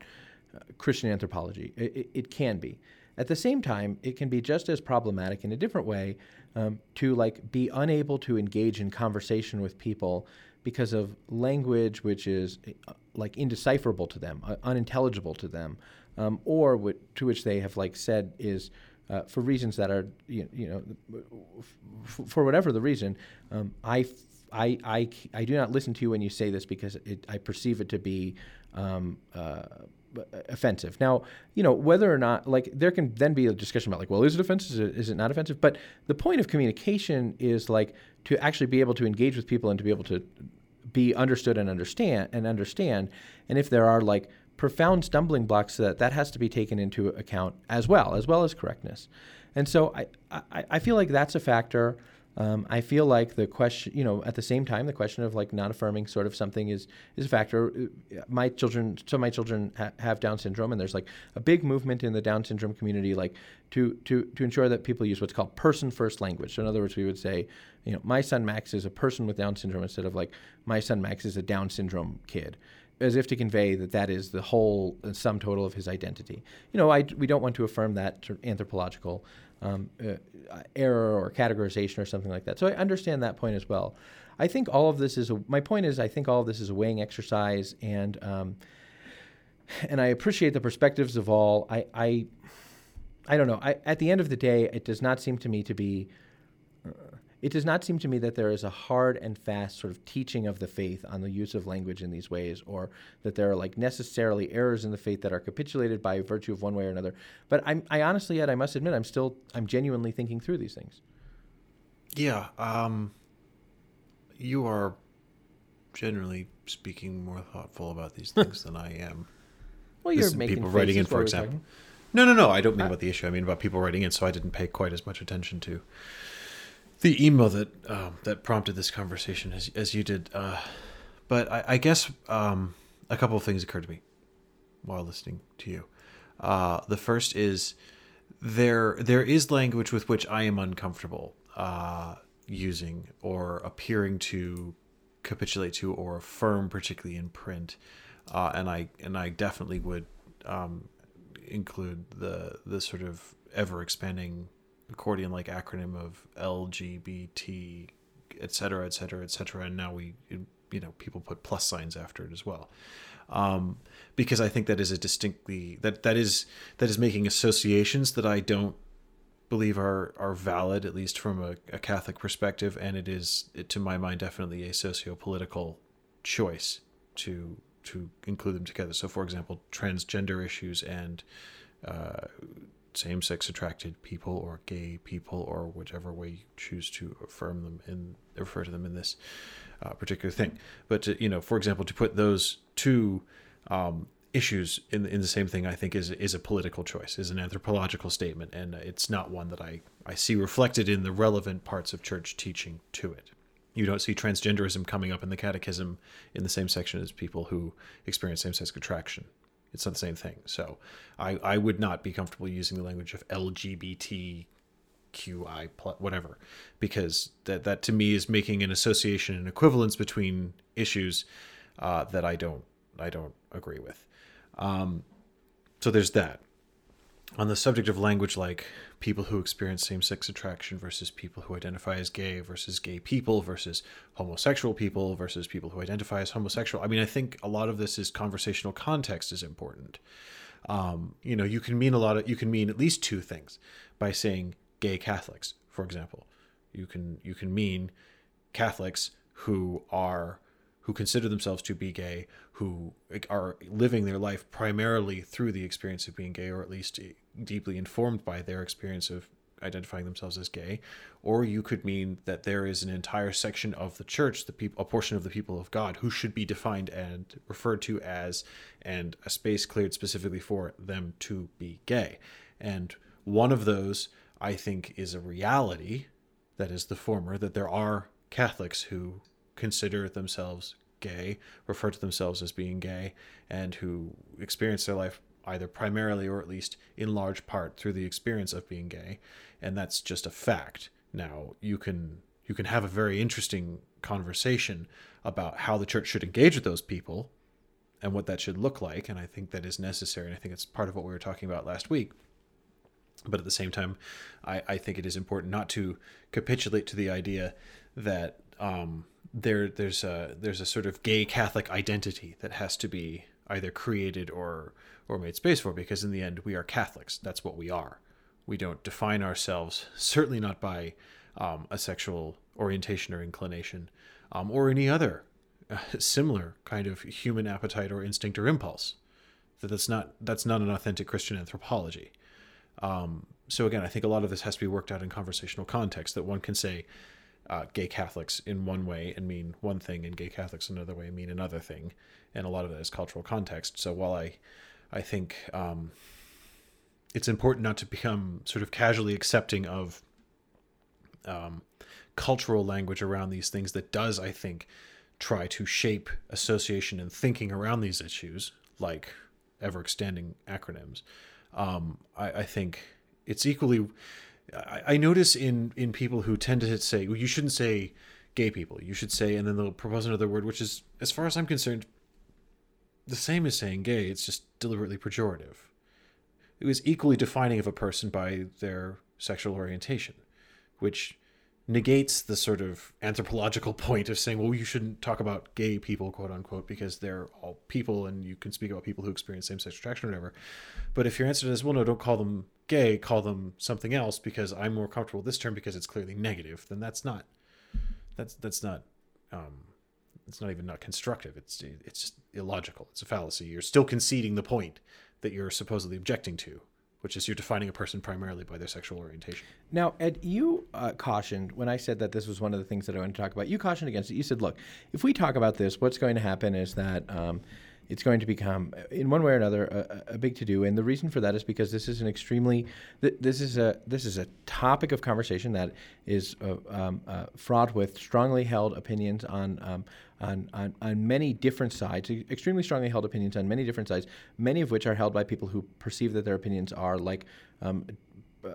uh, Christian anthropology. It, it, it can be. At the same time, it can be just as problematic in a different way, um, to like be unable to engage in conversation with people because of language which is uh, like indecipherable to them, uh, unintelligible to them, um, or w- to which they have like said is uh, for reasons that are, you, you know, f- for whatever the reason, um, I, f- I, I, I do not listen to you when you say this because it, I perceive it to be um, uh, offensive. Now, you know, whether or not, like, there can then be a discussion about, like, well, is it offensive? Is it not offensive? But the point of communication is, like, to actually be able to engage with people and to be able to be understood and understand and understand. And if there are, like, profound stumbling blocks, that that has to be taken into account as well, as well as correctness. And so I, I, I feel like that's a factor. Um, I feel like the question, you know, at the same time, the question of like not affirming sort of something is is a factor. My children, some of my children ha- have Down syndrome, and there's like a big movement in the Down syndrome community, like to to to ensure that people use what's called person-first language. So in other words, we would say, you know, my son Max is a person with Down syndrome, instead of like my son Max is a Down syndrome kid, as if to convey that that is the whole sum total of his identity. You know, I, we don't want to affirm that sort of anthropological Um, uh, error or categorization or something like that. So I understand that point as well. I think all of this is a, my point is I think all of this is a weighing exercise, and um, and I appreciate the perspectives of all. I I, I don't know. I, at the end of the day, it does not seem to me to be. Uh, it does not seem to me that there is a hard and fast sort of teaching of the faith on the use of language in these ways, or that there are like necessarily errors in the faith that are capitulated by virtue of one way or another. But I'm, I honestly, yet I must admit, I'm still, I'm genuinely thinking through these things. Yeah. Um, you are generally speaking more thoughtful about these things than I am. Well, you're making people writing in, for example. No, no, no. I don't mean about the issue. I mean about people writing in. So I didn't pay quite as much attention to the email that um, that prompted this conversation as as you did, uh, but I, I guess um, a couple of things occurred to me while listening to you. Uh, the first is there there is language with which I am uncomfortable uh, using or appearing to capitulate to or affirm, particularly in print, uh, and I and I definitely would um, include the the sort of ever expanding accordion-like acronym of L G B T, et cetera, et cetera, et cetera. And now we, you know, people put plus signs after it as well. um, because I think that is a distinctly that that is that is making associations that I don't believe are are valid, at least from a, a Catholic perspective, and it is, to my mind, definitely a socio-political choice to to include them together. So, for example, transgender issues and uh, same-sex attracted people or gay people, or whichever way you choose to affirm them and refer to them in this uh, particular thing. But to, you know, for example, to put those two um, issues in in the same thing, I think is is a political choice, is an anthropological statement, and it's not one that I I see reflected in the relevant parts of church teaching to it. You don't see transgenderism coming up in the catechism in the same section as people who experience same-sex attraction. It's not the same thing. So I, I would not be comfortable using the language of L G B T Q I, whatever, because that, that to me is making an association and equivalence between issues uh, that I don't I don't agree with. Um, so there's that. On the subject of language, like people who experience same-sex attraction versus people who identify as gay versus gay people versus homosexual people versus people who identify as homosexual. I mean, I think a lot of this is conversational context is important. Um, you know, you can mean a lot of, you can mean at least two things by saying gay Catholics, for example. You can, you can mean Catholics who are, who consider themselves to be gay, who are living their life primarily through the experience of being gay, or at least deeply informed by their experience of identifying themselves as gay. Or you could mean that there is an entire section of the church, the people, a portion of the people of God, who should be defined and referred to as, and a space cleared specifically for them to be gay. And one of those, I think, is a reality. That is the former, that there are Catholics who consider themselves gay, refer to themselves as being gay, and who experience their life either primarily or at least in large part through the experience of being gay. And that's just a fact. Now, you can you can have a very interesting conversation about how the church should engage with those people and what that should look like. And I think that is necessary. And I think it's part of what we were talking about last week. But at the same time, I, I think it is important not to capitulate to the idea that um, there there's a there's a sort of gay Catholic identity that has to be either created or or made space for, because in the end we are Catholics. That's what we are. We don't define ourselves, certainly not by um, a sexual orientation or inclination, um, or any other uh, similar kind of human appetite or instinct or impulse. That that's not that's not an authentic Christian anthropology. Um, so again, I think a lot of this has to be worked out in conversational context, that one can say Uh, gay Catholics in one way and mean one thing, and gay Catholics another way and mean another thing. And a lot of that is cultural context. So while I, I think um, it's important not to become sort of casually accepting of um, cultural language around these things that does, I think, try to shape association and thinking around these issues, like ever-extending acronyms, um, I, I think it's equally... I notice in, in people who tend to say, well, you shouldn't say gay people, you should say, and then they'll propose another word, which is, as far as I'm concerned, the same as saying gay. It's just deliberately pejorative. It was equally defining of a person by their sexual orientation, which negates the sort of anthropological point of saying, well, you shouldn't talk about gay people, quote unquote, because they're all people and you can speak about people who experience same-sex attraction or whatever. But if your answer is, well, no, don't call them gay, call them something else because I'm more comfortable with this term because it's clearly negative, then that's not, that's, that's not, um, it's not even not constructive. It's, it's just illogical. It's a fallacy. You're still conceding the point that you're supposedly objecting to, which is you're defining a person primarily by their sexual orientation. Now, Ed, you uh, cautioned, when I said that this was one of the things that I wanted to talk about, you cautioned against it. You said, look, if we talk about this, what's going to happen is that um, it's going to become, in one way or another, a, a big to-do. And the reason for that is because this is an extremely, th- this is a this is a topic of conversation that is uh, um, uh, fraught with strongly held opinions on um On, on, on many different sides, extremely strongly held opinions on many different sides, many of which are held by people who perceive that their opinions are like um, uh,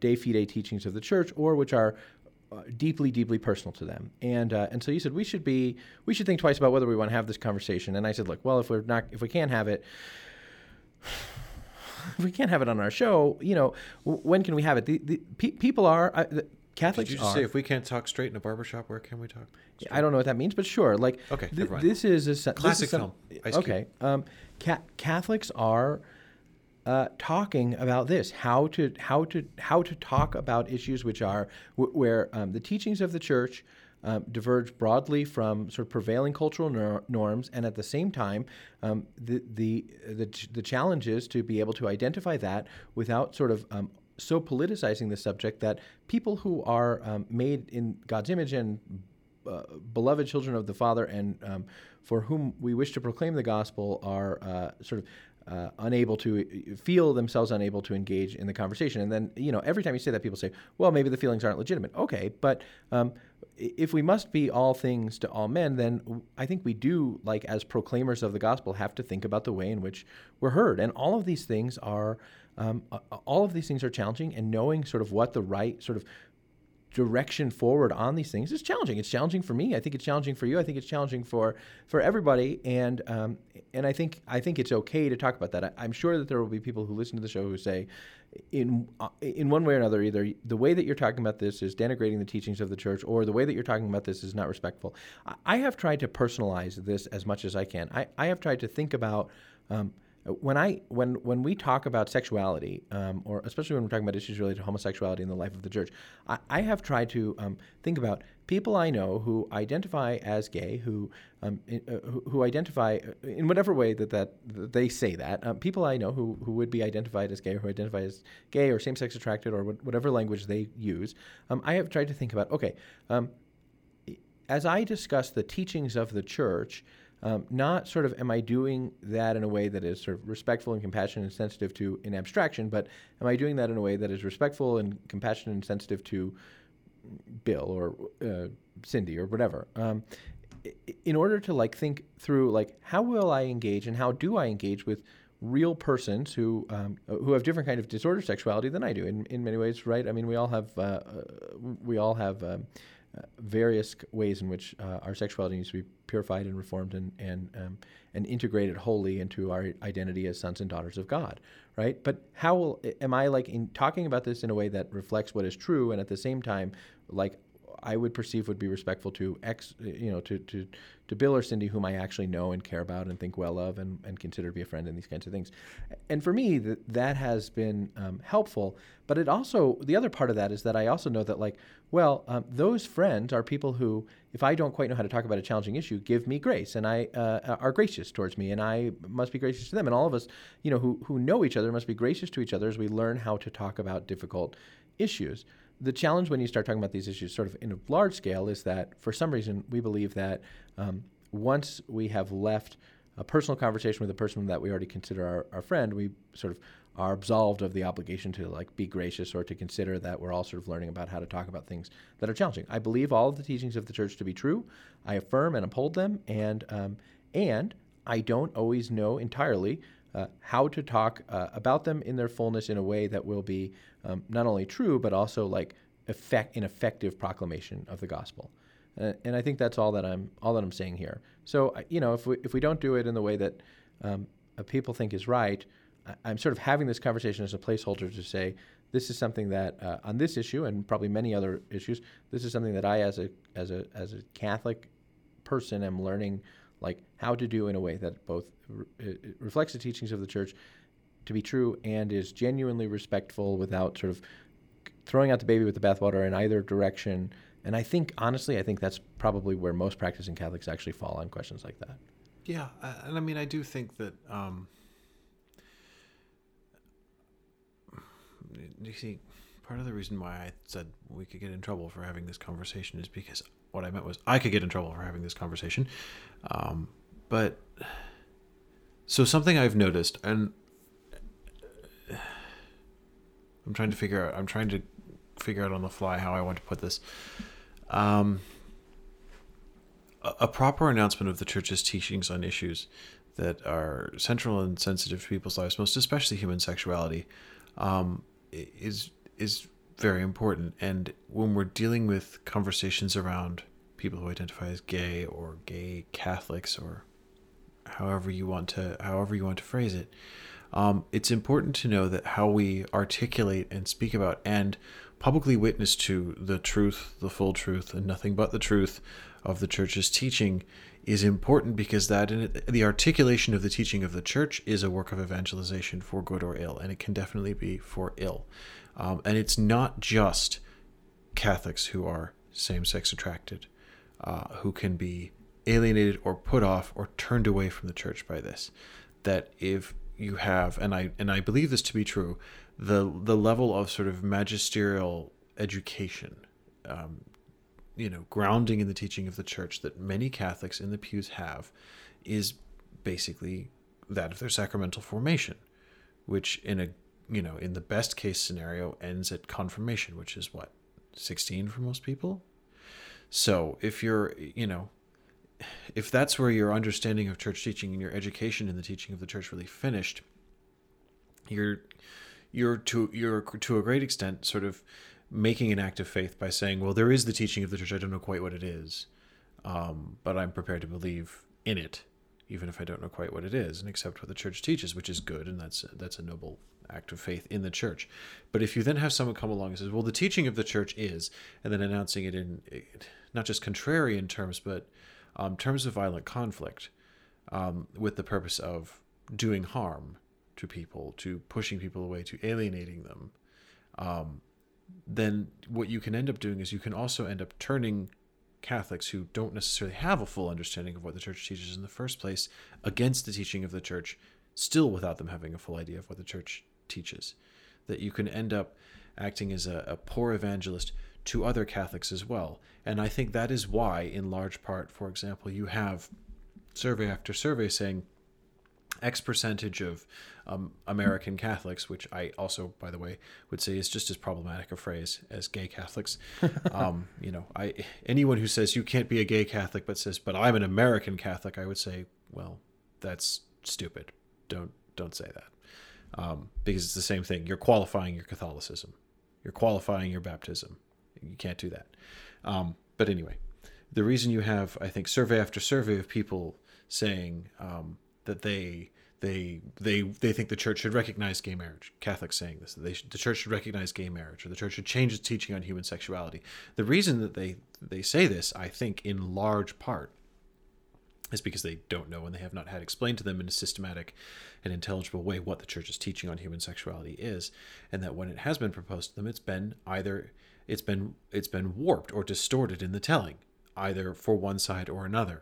de fide teachings of the church, or which are uh, deeply, deeply personal to them. And uh, and so you said we should be we should think twice about whether we want to have this conversation. And I said, look, well, if we're not, if we can't have it. If we can't have it on our show, you know, when can we have it? The, the pe- people are. I, the, Catholics Did you just are, say if we can't talk straight in a barbershop, where can we talk straight? I don't know what that means, but sure. Like, okay, th- this is a this classic is some, film. Ice okay, um, ca- Catholics are uh, talking about this how to how to how to talk about issues which are w- where um, the teachings of the Church um, diverge broadly from sort of prevailing cultural nor- norms, and at the same time, um, the the the, ch- the challenge is to be able to identify that without sort of um, so politicizing the subject that people who are um, made in God's image and uh, beloved children of the Father and um, for whom we wish to proclaim the gospel are uh, sort of uh, unable to, feel themselves unable to engage in the conversation. And then, you know, every time you say that, people say, well, maybe the feelings aren't legitimate. Okay, but um, if we must be all things to all men, then I think we do, like as proclaimers of the gospel, have to think about the way in which we're heard. And all of these things are... Um, all of these things are challenging, and knowing sort of what the right sort of direction forward on these things is challenging. It's challenging for me. I think it's challenging for you. I think it's challenging for, for everybody. And um, and I think I think it's okay to talk about that. I, I'm sure that there will be people who listen to the show who say, in uh, in one way or another, either the way that you're talking about this is denigrating the teachings of the Church, or the way that you're talking about this is not respectful. I, I have tried to personalize this as much as I can. I, I have tried to think about. Um, When I when when we talk about sexuality, um, or especially when we're talking about issues related to homosexuality in the life of the Church, I, I have tried to um, think about people I know who identify as gay, who um, in, uh, who, who identify in whatever way that, that, that they say that. Um, people I know who, who would be identified as gay, or who identify as gay or same-sex attracted, or wh- whatever language they use. Um, I have tried to think about okay, um, as I discuss the teachings of the Church. Um, not sort of am I doing that in a way that is sort of respectful and compassionate and sensitive to in abstraction, but am I doing that in a way that is respectful and compassionate and sensitive to Bill or uh, Cindy or whatever? Um, in order to like think through like how will I engage and how do I engage with real persons who um, who have different kind of disordered sexuality than I do in, in many ways, right? I mean, we all have uh, we all have. Um, Uh, various ways in which uh, our sexuality needs to be purified and reformed and and um, and integrated wholly into our identity as sons and daughters of God, right? But how will, am I like in talking about this in a way that reflects what is true and at the same time, like I would perceive would be respectful to ex, you know, to to to Bill or Cindy, whom I actually know and care about and think well of and and consider to be a friend and these kinds of things. And for me, th- that has been um, helpful. But it also, the other part of that is that I also know that like, well, um, those friends are people who, if I don't quite know how to talk about a challenging issue, give me grace, and I uh, are gracious towards me, and I must be gracious to them. And all of us, you know, who who know each other must be gracious to each other as we learn how to talk about difficult issues. The challenge when you start talking about these issues sort of in a large scale is that for some reason we believe that um, once we have left a personal conversation with a person that we already consider our, our friend, we sort of are absolved of the obligation to like be gracious or to consider that we're all sort of learning about how to talk about things that are challenging. I believe all of the teachings of the Church to be true. I affirm and uphold them, and um, and I don't always know entirely uh, how to talk uh, about them in their fullness in a way that will be um, not only true but also like effect an effective proclamation of the gospel. Uh, and I think that's all that I'm all that I'm saying here. So you know, if we if we don't do it in the way that um, people think is right. I'm sort of having this conversation as a placeholder to say this is something that uh, on this issue and probably many other issues, this is something that I as a as a as a Catholic person am learning like how to do in a way that both re- it reflects the teachings of the Church to be true and is genuinely respectful without sort of throwing out the baby with the bathwater in either direction. And I think honestly, I think that's probably where most practicing Catholics actually fall on questions like that. Yeah, and I mean I do think that. Um You see, part of the reason why I said we could get in trouble for having this conversation is because what I meant was I could get in trouble for having this conversation. Um, but so something I've noticed, and I'm trying to figure out, I'm trying to figure out on the fly how I want to put this. Um, a, a proper announcement of the Church's teachings on issues that are central and sensitive to people's lives, most especially human sexuality, um, is is very important. And when we're dealing with conversations around people who identify as gay or gay Catholics or however you want to however you want to phrase it, um, it's important to know that how we articulate and speak about and publicly witness to the truth, the full truth, and nothing but the truth of the church's teaching is important, because that in it, the articulation of the teaching of the church is a work of evangelization for good or ill, and it can definitely be for ill. Um, and it's not just Catholics who are same-sex attracted, uh, who can be alienated or put off or turned away from the church by this. That if you have, and I and I believe this to be true, the the level of sort of magisterial education, um, you know, grounding in the teaching of the church that many Catholics in the pews have, is basically that of their sacramental formation, which in a you know in the best case scenario ends at confirmation, which is what, sixteen for most people. So if you're you know. If that's where your understanding of church teaching and your education in the teaching of the church really finished, you're you're to you're to a great extent sort of making an act of faith by saying, well, there is the teaching of the church. I don't know quite what it is, um, but I'm prepared to believe in it, even if I don't know quite what it is, and accept what the church teaches, which is good, and that's that's a noble act of faith in the church. But if you then have someone come along and says, well, the teaching of the church is, and then announcing it in not just contrarian terms, but Um, terms of violent conflict, um, with the purpose of doing harm to people, to pushing people away, to alienating them, um, then what you can end up doing is you can also end up turning Catholics who don't necessarily have a full understanding of what the church teaches in the first place against the teaching of the church, still without them having a full idea of what the church teaches. That you can end up acting as a, a poor evangelist to other Catholics as well. And I think that is why, in large part, for example, you have survey after survey saying X percentage of um, American Catholics, which I also, by the way, would say is just as problematic a phrase as gay Catholics. Um, you know, I anyone who says you can't be a gay Catholic but says, but I'm an American Catholic, I would say, well, that's stupid. Don't don't say that. Um, because it's the same thing. You're qualifying your Catholicism. You're qualifying your baptism. You can't do that. Um, but anyway, the reason you have, I think, survey after survey of people saying um, that they they they they think the church should recognize gay marriage, Catholics saying this, that they should, the church should recognize gay marriage, or the church should change its teaching on human sexuality. The reason that they they say this, I think, in large part, is because they don't know and they have not had explained to them in a systematic and intelligible way what the church's teaching on human sexuality is, and that when it has been proposed to them, it's been either it's been it's been warped or distorted in the telling, either for one side or another.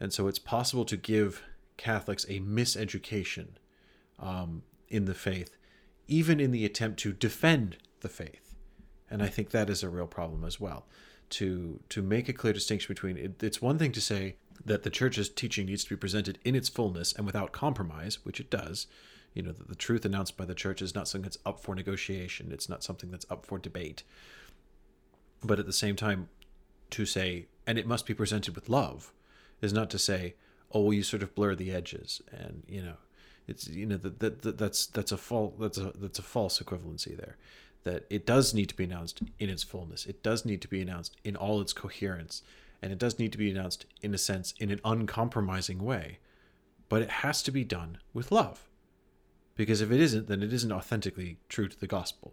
And so it's possible to give Catholics a miseducation um, in the faith, even in the attempt to defend the faith. And I think that is a real problem as well. To to make a clear distinction between it, it's one thing to say that the church's teaching needs to be presented in its fullness and without compromise, which it does. You know, that the truth announced by the church is not something that's up for negotiation. It's not something that's up for debate. But at the same time, to say, and it must be presented with love, is not to say, oh, well, you sort of blur the edges, and you know, it's you know that that, that that's that's a false that's a that's a false equivalency there. That it does need to be announced in its fullness. It does need to be announced in all its coherence, and it does need to be announced in a sense in an uncompromising way. But it has to be done with love, because if it isn't, then it isn't authentically true to the gospel.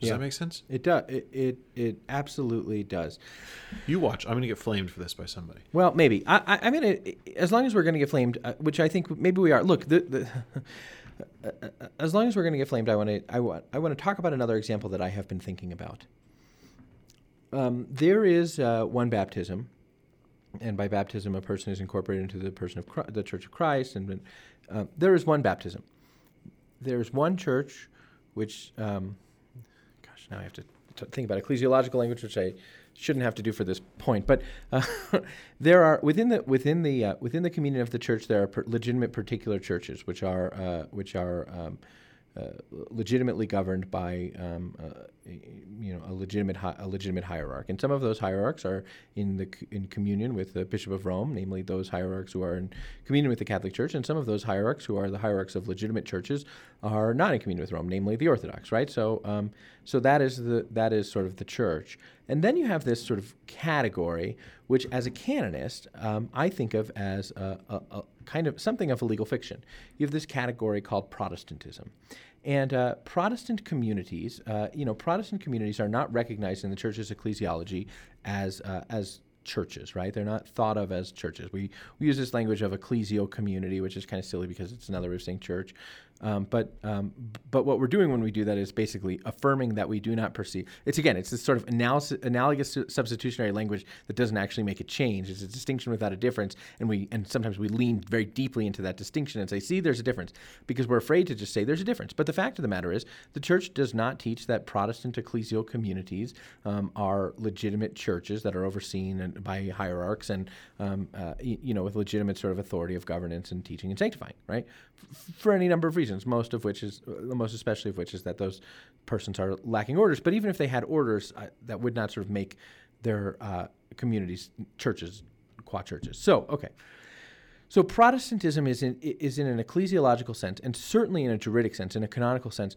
Does yeah. that make sense? It does. It, it it absolutely does. You watch. I'm going to get flamed for this by somebody. Well, maybe. I, I, I'm going to, as long as we're going to get flamed, uh, which I think maybe we are. Look, the, the, uh, as long as we're going to get flamed, I want to I want I want to talk about another example that I have been thinking about. Um, there is uh, one baptism, and by baptism, a person is incorporated into the person of Christ, the Church of Christ, and uh, there is one baptism. There is one church, which. Um, Now I have to t- think about ecclesiological language, which I shouldn't have to do for this point. But uh, there are within the within the uh, within the communion of the church, there are per- legitimate particular churches, which are uh, which are um, uh, legitimately governed by um, uh, you know a legitimate hi- a legitimate hierarch, and some of those hierarchs are in the c- in communion with the Bishop of Rome, namely those hierarchs who are in communion with the Catholic Church, and some of those hierarchs who are the hierarchs of legitimate churches are not in communion with Rome, namely the Orthodox, right? So um, so that is the that is sort of the church, And then you have this sort of category, which as a canonist, um, I think of as a, a, a kind of something of a legal fiction. You have this category called Protestantism. And uh, Protestant communities, uh, you know, Protestant communities are not recognized in the Church's ecclesiology as uh, as churches, right? They're not thought of as churches. We we use this language of ecclesial community, which is kind of silly because it's another way of saying church. Um, but um, but what we're doing when we do that is basically affirming that we do not perceive. It's again, it's this sort of analysis, analogous substitutionary language that doesn't actually make a change. It's a distinction without a difference, and we and sometimes we lean very deeply into that distinction and say, see, there's a difference, because we're afraid to just say there's a difference. But the fact of the matter is, the Church does not teach that Protestant ecclesial communities um, are legitimate churches that are overseen and, by hierarchs and um, uh, you, you know with legitimate sort of authority of governance and teaching and sanctifying, right? F- for any number of reasons. Most of which is, most especially of which is that those persons are lacking orders. But even if they had orders, uh, that would not sort of make their uh, communities churches, qua churches. So, okay. So Protestantism is in, is in an ecclesiological sense, and certainly in a juridic sense, in a canonical sense,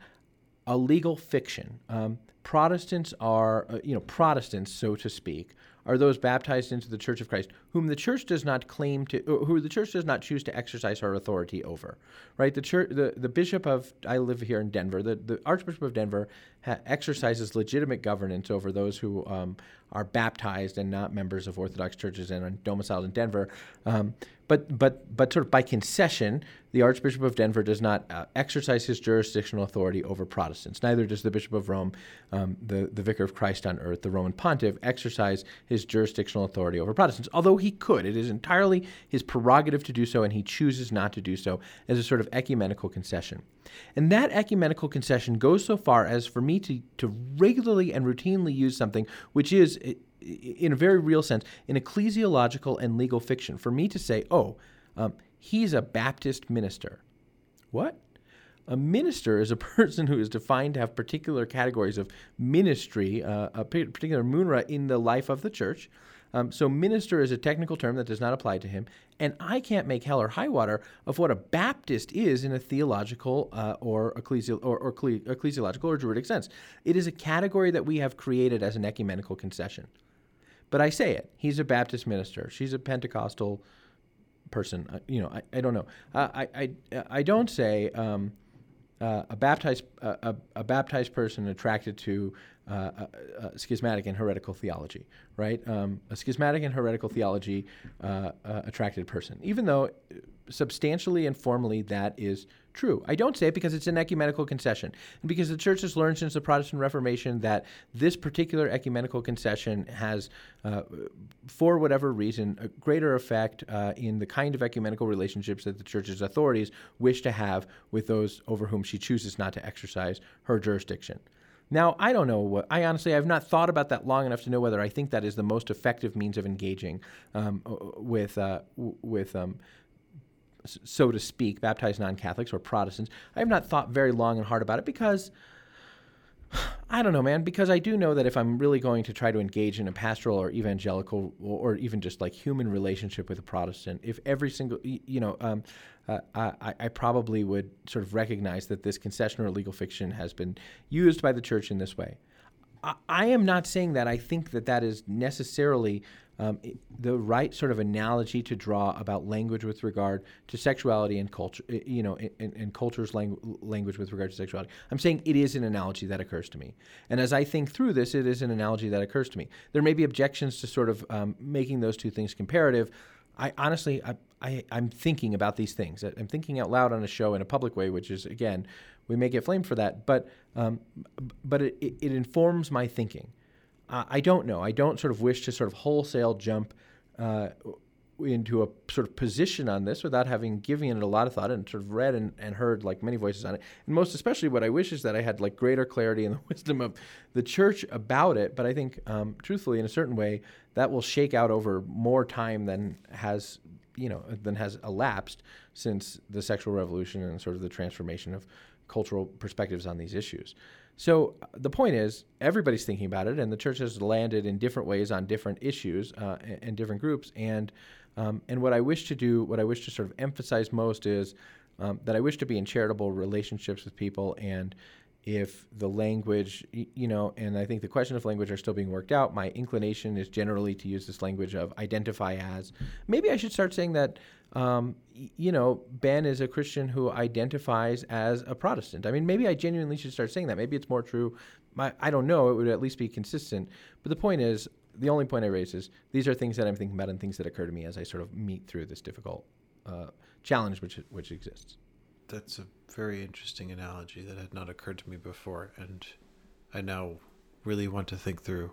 a legal fiction. Um, Protestants are, uh, you know, Protestants, so to speak, are those baptized into the Church of Christ, whom the Church does not claim to, who the Church does not choose to exercise her authority over, right? The Church, the, the Bishop of, I live here in Denver, the, the Archbishop of Denver ha- exercises legitimate governance over those who um, are baptized and not members of Orthodox churches and are domiciled in Denver. Um, but but but sort of by concession, the Archbishop of Denver does not uh, exercise his jurisdictional authority over Protestants. Neither does the Bishop of Rome, um, the, the Vicar of Christ on earth, the Roman Pontiff, exercise his jurisdictional authority over Protestants, although he could. It is entirely his prerogative to do so, and he chooses not to do so as a sort of ecumenical concession. And that ecumenical concession goes so far as for me to, to regularly and routinely use something which is, in a very real sense, an ecclesiological and legal fiction. For me to say, oh, um, he's a Baptist minister. What? A minister is a person who is defined to have particular categories of ministry, uh, a particular munra in the life of the church. Um, so minister is a technical term that does not apply to him. And I can't make hell or high water of what a Baptist is in a theological uh, or, ecclesial, or, or cle- ecclesiological or juridic sense. It is a category that we have created as an ecumenical concession. But I say it. He's a Baptist minister. She's a Pentecostal person. Uh, you know, I, I don't know. Uh, I, I, I don't say... Um, Uh, a baptized uh, a, a baptized person attracted to uh, a, a schismatic and heretical theology, right? Um, a schismatic and heretical theology uh, uh, attracted person, even though substantially and formally that is true. I don't say it because it's an ecumenical concession, and because the Church has learned since the Protestant Reformation that this particular ecumenical concession has, uh, for whatever reason, a greater effect uh, in the kind of ecumenical relationships that the Church's authorities wish to have with those over whom she chooses not to exercise her jurisdiction. Now, I don't know what, I honestly, I've not thought about that long enough to know whether I think that is the most effective means of engaging um, with, uh, with, um, so to speak, baptized non-Catholics or Protestants. I have not thought very long and hard about it because, I don't know, man, because I do know that if I'm really going to try to engage in a pastoral or evangelical or even just like human relationship with a Protestant, if every single, you know, um, uh, I, I probably would sort of recognize that this concession or legal fiction has been used by the Church in this way. I, I am not saying that I think that that is necessarily Um, the right sort of analogy to draw about language with regard to sexuality and culture, you know, and, and culture's langu- language with regard to sexuality. I'm saying it is an analogy that occurs to me. And as I think through this, it is an analogy that occurs to me. There may be objections to sort of um, making those two things comparative. I honestly, I, I, I'm thinking about these things. I'm thinking out loud on a show in a public way, which is, again, we may get flamed for that, but um, but it, it, it informs my thinking. I don't know. I don't sort of wish to sort of wholesale jump uh, into a sort of position on this without having given it a lot of thought and sort of read and, and heard like many voices on it. And most especially what I wish is that I had like greater clarity and the wisdom of the Church about it. But I think um, truthfully, in a certain way, that will shake out over more time than has, you know, than has elapsed since the sexual revolution and sort of the transformation of cultural perspectives on these issues. So the point is, everybody's thinking about it, and the Church has landed in different ways on different issues uh, and, and different groups. And um, and what I wish to do, what I wish to sort of emphasize most is um, that I wish to be in charitable relationships with people and if the language, you know, and I think the question of language are still being worked out. My inclination is generally to use this language of identify as. Maybe I should start saying that, um, you know, Ben is a Christian who identifies as a Protestant. I mean, maybe I genuinely should start saying that. Maybe it's more true. My, I don't know. It would at least be consistent. But the point is, the only point I raise is these are things that I'm thinking about and things that occur to me as I sort of meet through this difficult uh, challenge which which exists. That's a very interesting analogy that had not occurred to me before, and I now really want to think through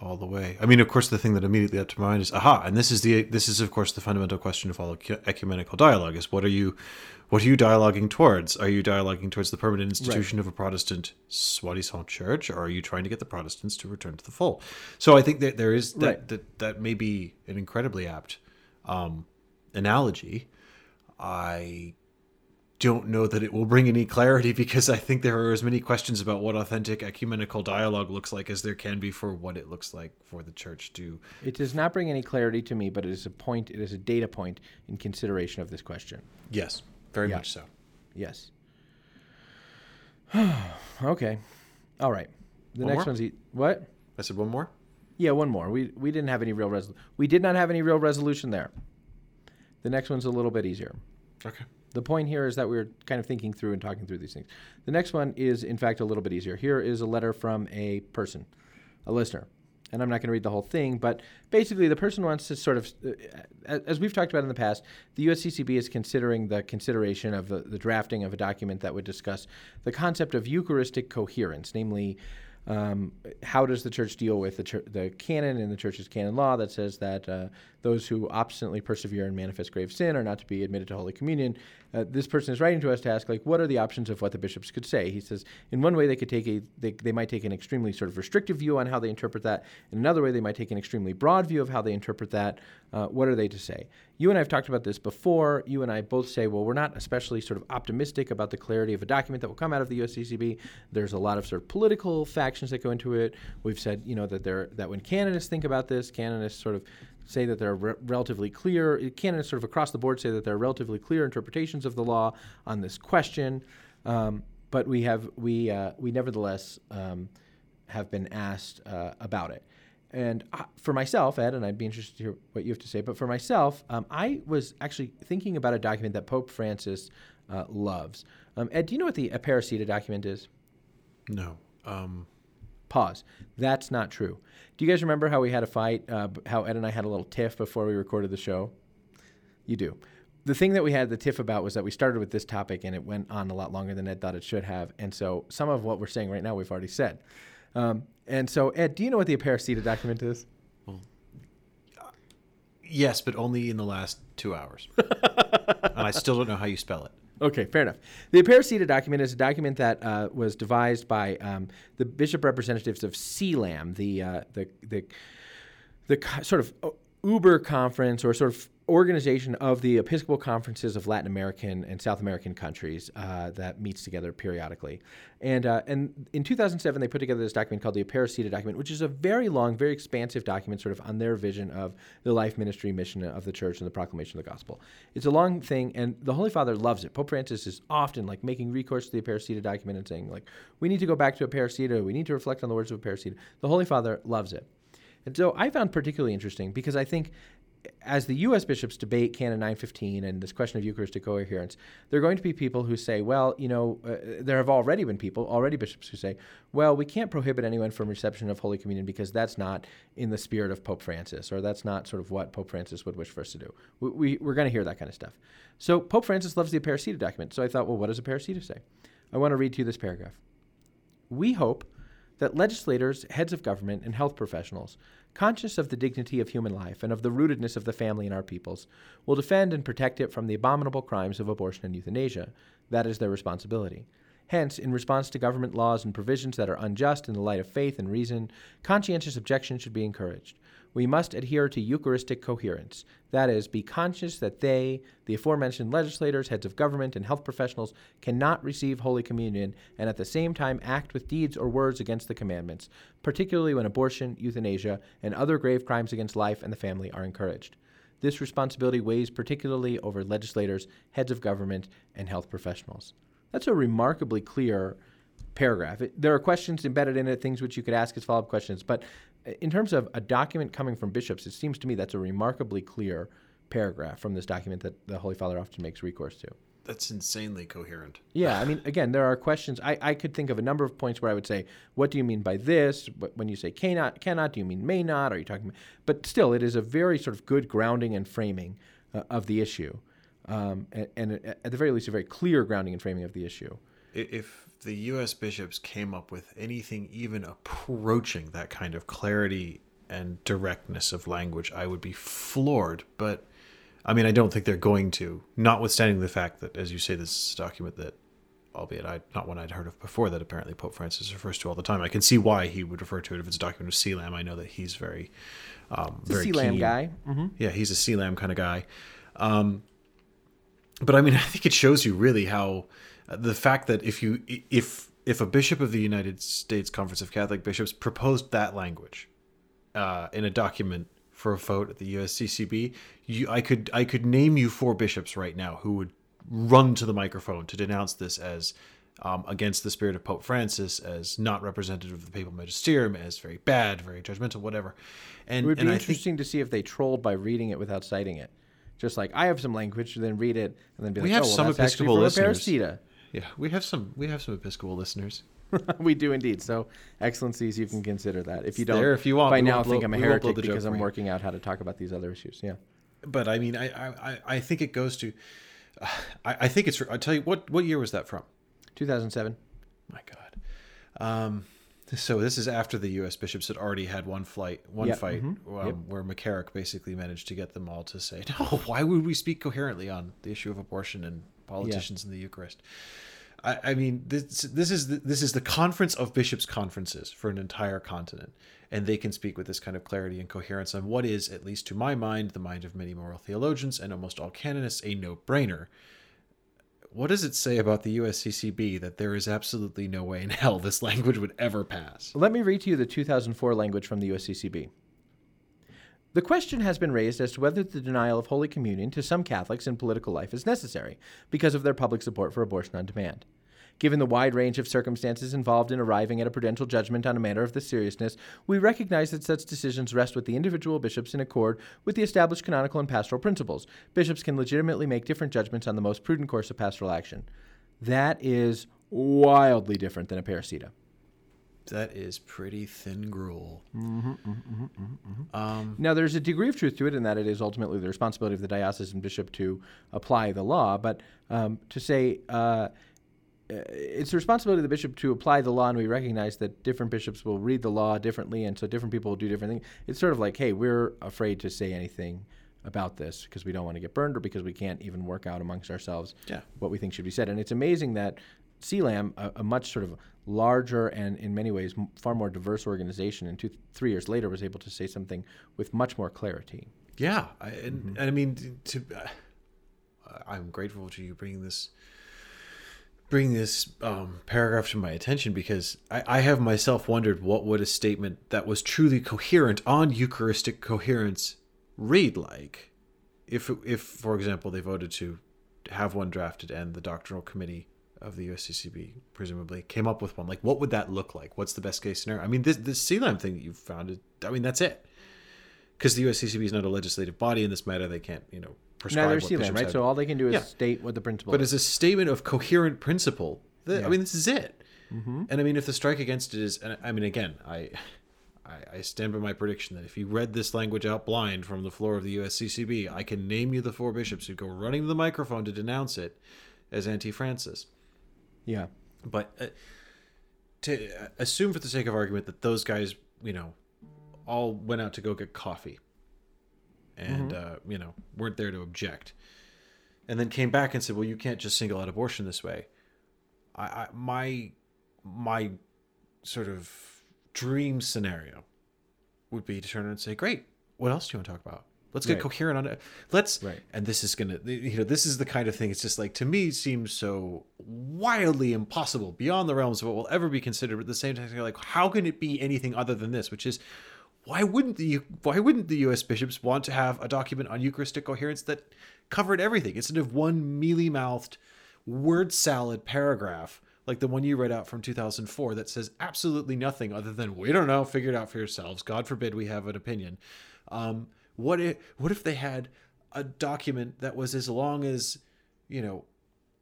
all the way. I mean, of course, the thing that immediately up to my mind is, aha, and this is the this is of course the fundamental question of all ecumenical dialogue: is what are you, what are you dialoguing towards? Are you dialoguing towards the permanent institution right. of a Protestant soi-disant church, or are you trying to get the Protestants to return to the fold? So I think that there is that right. that, that may be an incredibly apt um, analogy. I. don't know that it will bring any clarity, because I think there are as many questions about what authentic ecumenical dialogue looks like as there can be for what it looks like for the church to. It does not bring any clarity to me, but it is a point. It is a data point in consideration of this question. Yes, very yeah. much so. Yes. Okay. All right. The one next more? one's e- what? I said one more. Yeah, one more. We we didn't have any real resol- We did not have any real resolution there. The next one's a little bit easier. Okay. The point here is that we were kind of thinking through and talking through these things. The next one is, in fact, a little bit easier. Here is a letter from a person, a listener. And I'm not going to read the whole thing, but basically the person wants to sort of, as we've talked about in the past, the U S C C B is considering the consideration of the, the drafting of a document that would discuss the concept of Eucharistic coherence, namely, Um, how does the church deal with the, church, the canon and the church's canon law that says that uh, those who obstinately persevere and manifest grave sin are not to be admitted to Holy Communion? Uh, this person is writing to us to ask, like, what are the options of what the bishops could say? He says, in one way, they could take a they, they might take an extremely sort of restrictive view on how they interpret that. In another way, they might take an extremely broad view of how they interpret that. Uh, what are they to say? You and I have talked about this before. You and I both say, well, we're not especially sort of optimistic about the clarity of a document that will come out of the U S C C B. There's a lot of sort of political factions that go into it. We've said, you know, that there that when canonists think about this, canonists sort of say that they're re- relatively clear. Canonists sort of across the board say that there are relatively clear interpretations of the law on this question. Um, but we have we uh, we nevertheless um, have been asked uh, about it. And for myself, Ed, and I'd be interested to hear what you have to say, but for myself, um, I was actually thinking about a document that Pope Francis uh, loves. Um, Ed, do you know what the Aparecida document is? No. Um. Pause. That's not true. Do you guys remember how we had a fight, uh, how Ed and I had a little tiff before we recorded the show? You do. The thing that we had the tiff about was that we started with this topic, and it went on a lot longer than Ed thought it should have. And so some of what we're saying right now we've already said. Um, and so, Ed, do you know what the Aparecida document is? Well, yes, but only in the last two hours. And I still don't know how you spell it. Okay, fair enough. The Aparecida document is a document that uh, was devised by um, the bishop representatives of CELAM, the, uh, the, the, the sort of uber conference or sort of organization of the Episcopal Conferences of Latin American and South American countries uh, that meets together periodically. And uh, and in two thousand seven, they put together this document called the Aparecida Document, which is a very long, very expansive document sort of on their vision of the life, ministry, mission of the church and the proclamation of the gospel. It's a long thing, and the Holy Father loves it. Pope Francis is often like making recourse to the Aparecida Document and saying, like, we need to go back to Aparecida. We need to reflect on the words of Aparecida. The Holy Father loves it. And so I found particularly interesting because I think as the U S bishops debate Canon nine fifteen and this question of Eucharistic coherence, there are going to be people who say, well, you know, uh, there have already been people, already bishops who say, well, we can't prohibit anyone from reception of Holy Communion because that's not in the spirit of Pope Francis, or that's not sort of what Pope Francis would wish for us to do. We, we, we're going to hear that kind of stuff. So Pope Francis loves the Aparecida document. So I thought, well, what does Aparecida say? I want to read to you this paragraph. We hope that legislators, heads of government, and health professionals, conscious of the dignity of human life and of the rootedness of the family in our peoples, will defend and protect it from the abominable crimes of abortion and euthanasia. That is their responsibility. Hence, in response to government laws and provisions that are unjust in the light of faith and reason, conscientious objection should be encouraged. We must adhere to Eucharistic coherence. That is, be conscious that they, the aforementioned legislators, heads of government, and health professionals, cannot receive Holy Communion and at the same time act with deeds or words against the commandments, particularly when abortion, euthanasia, and other grave crimes against life and the family are encouraged. This responsibility weighs particularly over legislators, heads of government, and health professionals. That's a remarkably clear paragraph. It, there are questions embedded in it, things which you could ask as follow-up questions. But in terms of a document coming from bishops, it seems to me that's a remarkably clear paragraph from this document that the Holy Father often makes recourse to. That's insanely coherent. Yeah, I mean, again, there are questions. I, I could think of a number of points where I would say, what do you mean by this? When you say cannot, cannot, do you mean may not? Are you talking about? But still, it is a very sort of good grounding and framing uh, of the issue, um, and, and at the very least, a very clear grounding and framing of the issue. If the U S bishops came up with anything even approaching that kind of clarity and directness of language, I would be floored, but... I mean, I don't think they're going to, notwithstanding the fact that, as you say, this document that, albeit I, not one I'd heard of before, that apparently Pope Francis refers to all the time. I can see why he would refer to it if it's a document of CELAM. I know that he's very, um, very keen. He's a CELAM guy. Mm-hmm. Yeah, he's a CELAM kind of guy. Um, but I mean, I think it shows you really how uh, the fact that if you, if if a bishop of the United States Conference of Catholic Bishops proposed that language uh, in a document for a vote at the U S C C B, you, I could I could name you four bishops right now who would run to the microphone to denounce this as um, against the spirit of Pope Francis, as not representative of the papal magisterium, as very bad, very judgmental, whatever. And it would be and interesting I think, to see if they trolled by reading it without citing it. Just like, I have some language, then read it, and then be we like, oh, well, that's Episcopal actually from Aparecida. Yeah, we have some we have some Episcopal listeners. We do indeed. So, Excellencies, you can consider that. If you don't, there, if you want, by now blow, think I'm a heretic because I'm working out how to talk about these other issues. Yeah. But I mean, I I, I think it goes to, uh, I, I think it's, I'll tell you, what, what year was that from? two thousand seven. My God. Um, so this is after the U S bishops had already had one flight, one yep. fight mm-hmm. um, yep. where McCarrick basically managed to get them all to say, no, why would we speak coherently on the issue of abortion and politicians yeah. in the Eucharist? I, I mean, this this is the, this is the conference of bishops' conferences for an entire continent, and they can speak with this kind of clarity and coherence on what is, at least to my mind, the mind of many moral theologians and almost all canonists, a no-brainer. What does it say about the U S C C B that there is absolutely no way in hell this language would ever pass? Let me read to you the two thousand four language from the U S C C B. The question has been raised as to whether the denial of Holy Communion to some Catholics in political life is necessary because of their public support for abortion on demand. Given the wide range of circumstances involved in arriving at a prudential judgment on a matter of this seriousness, we recognize that such decisions rest with the individual bishops in accord with the established canonical and pastoral principles. Bishops can legitimately make different judgments on the most prudent course of pastoral action. That is wildly different than a Aparecida. That is pretty thin gruel. Mm-hmm, mm-hmm, mm-hmm. Um, now, there's a degree of truth to it in that it is ultimately the responsibility of the diocesan bishop to apply the law. But um, to say uh, it's the responsibility of the bishop to apply the law, and we recognize that different bishops will read the law differently, and so different people will do different things. It's sort of like, hey, we're afraid to say anything about this because we don't want to get burned or because we can't even work out amongst ourselves yeah. what we think should be said. And it's amazing that CELAM, a, a much sort of larger and in many ways m- far more diverse organization, and two, three years later was able to say something with much more clarity. Yeah. I, and, mm-hmm. and I mean, to, uh, I'm grateful to you bringing this, bringing this um, paragraph to my attention, because I, I have myself wondered what would a statement that was truly coherent on Eucharistic coherence read like if, if for example, they voted to have one drafted and the doctrinal committee of the U S C C B presumably came up with one. Like, what would that look like? What's the best case scenario? I mean, this this CELAM thing that you found, it, I mean, that's it. Because the U S C C B is not a legislative body in this matter. They can't, you know, prescribe Neither what CELAM, bishops right? have. So all they can do is yeah. state what the principle but is. But as a statement of coherent principle, that, yeah. I mean, this is it. Mm-hmm. And I mean, if the strike against it is, and I mean, again, I, I I stand by my prediction that if you read this language out blind from the floor of the U S C C B, I can name you the four bishops who go running to the microphone to denounce it as anti-Francis. Yeah, but uh, to assume for the sake of argument that those guys, you know, all went out to go get coffee and, mm-hmm. uh, you know, weren't there to object and then came back and said, well, you can't just single out abortion this way. I, I my my sort of dream scenario would be to turn around and say, great, what else do you want to talk about? Let's get right. coherent on it. Let's, right. and this is going to, you know, this is the kind of thing, it's just like, to me, seems so wildly impossible beyond the realms of what will ever be considered. But at the same time, you're like, how can it be anything other than this? Which is, why wouldn't the, why wouldn't the U S bishops want to have a document on Eucharistic coherence that covered everything instead of one mealy mouthed word salad paragraph like the one you read out from two thousand four that says absolutely nothing other than, we don't know, figure it out for yourselves. God forbid we have an opinion. Um, what if, what if they had a document that was as long as, you know,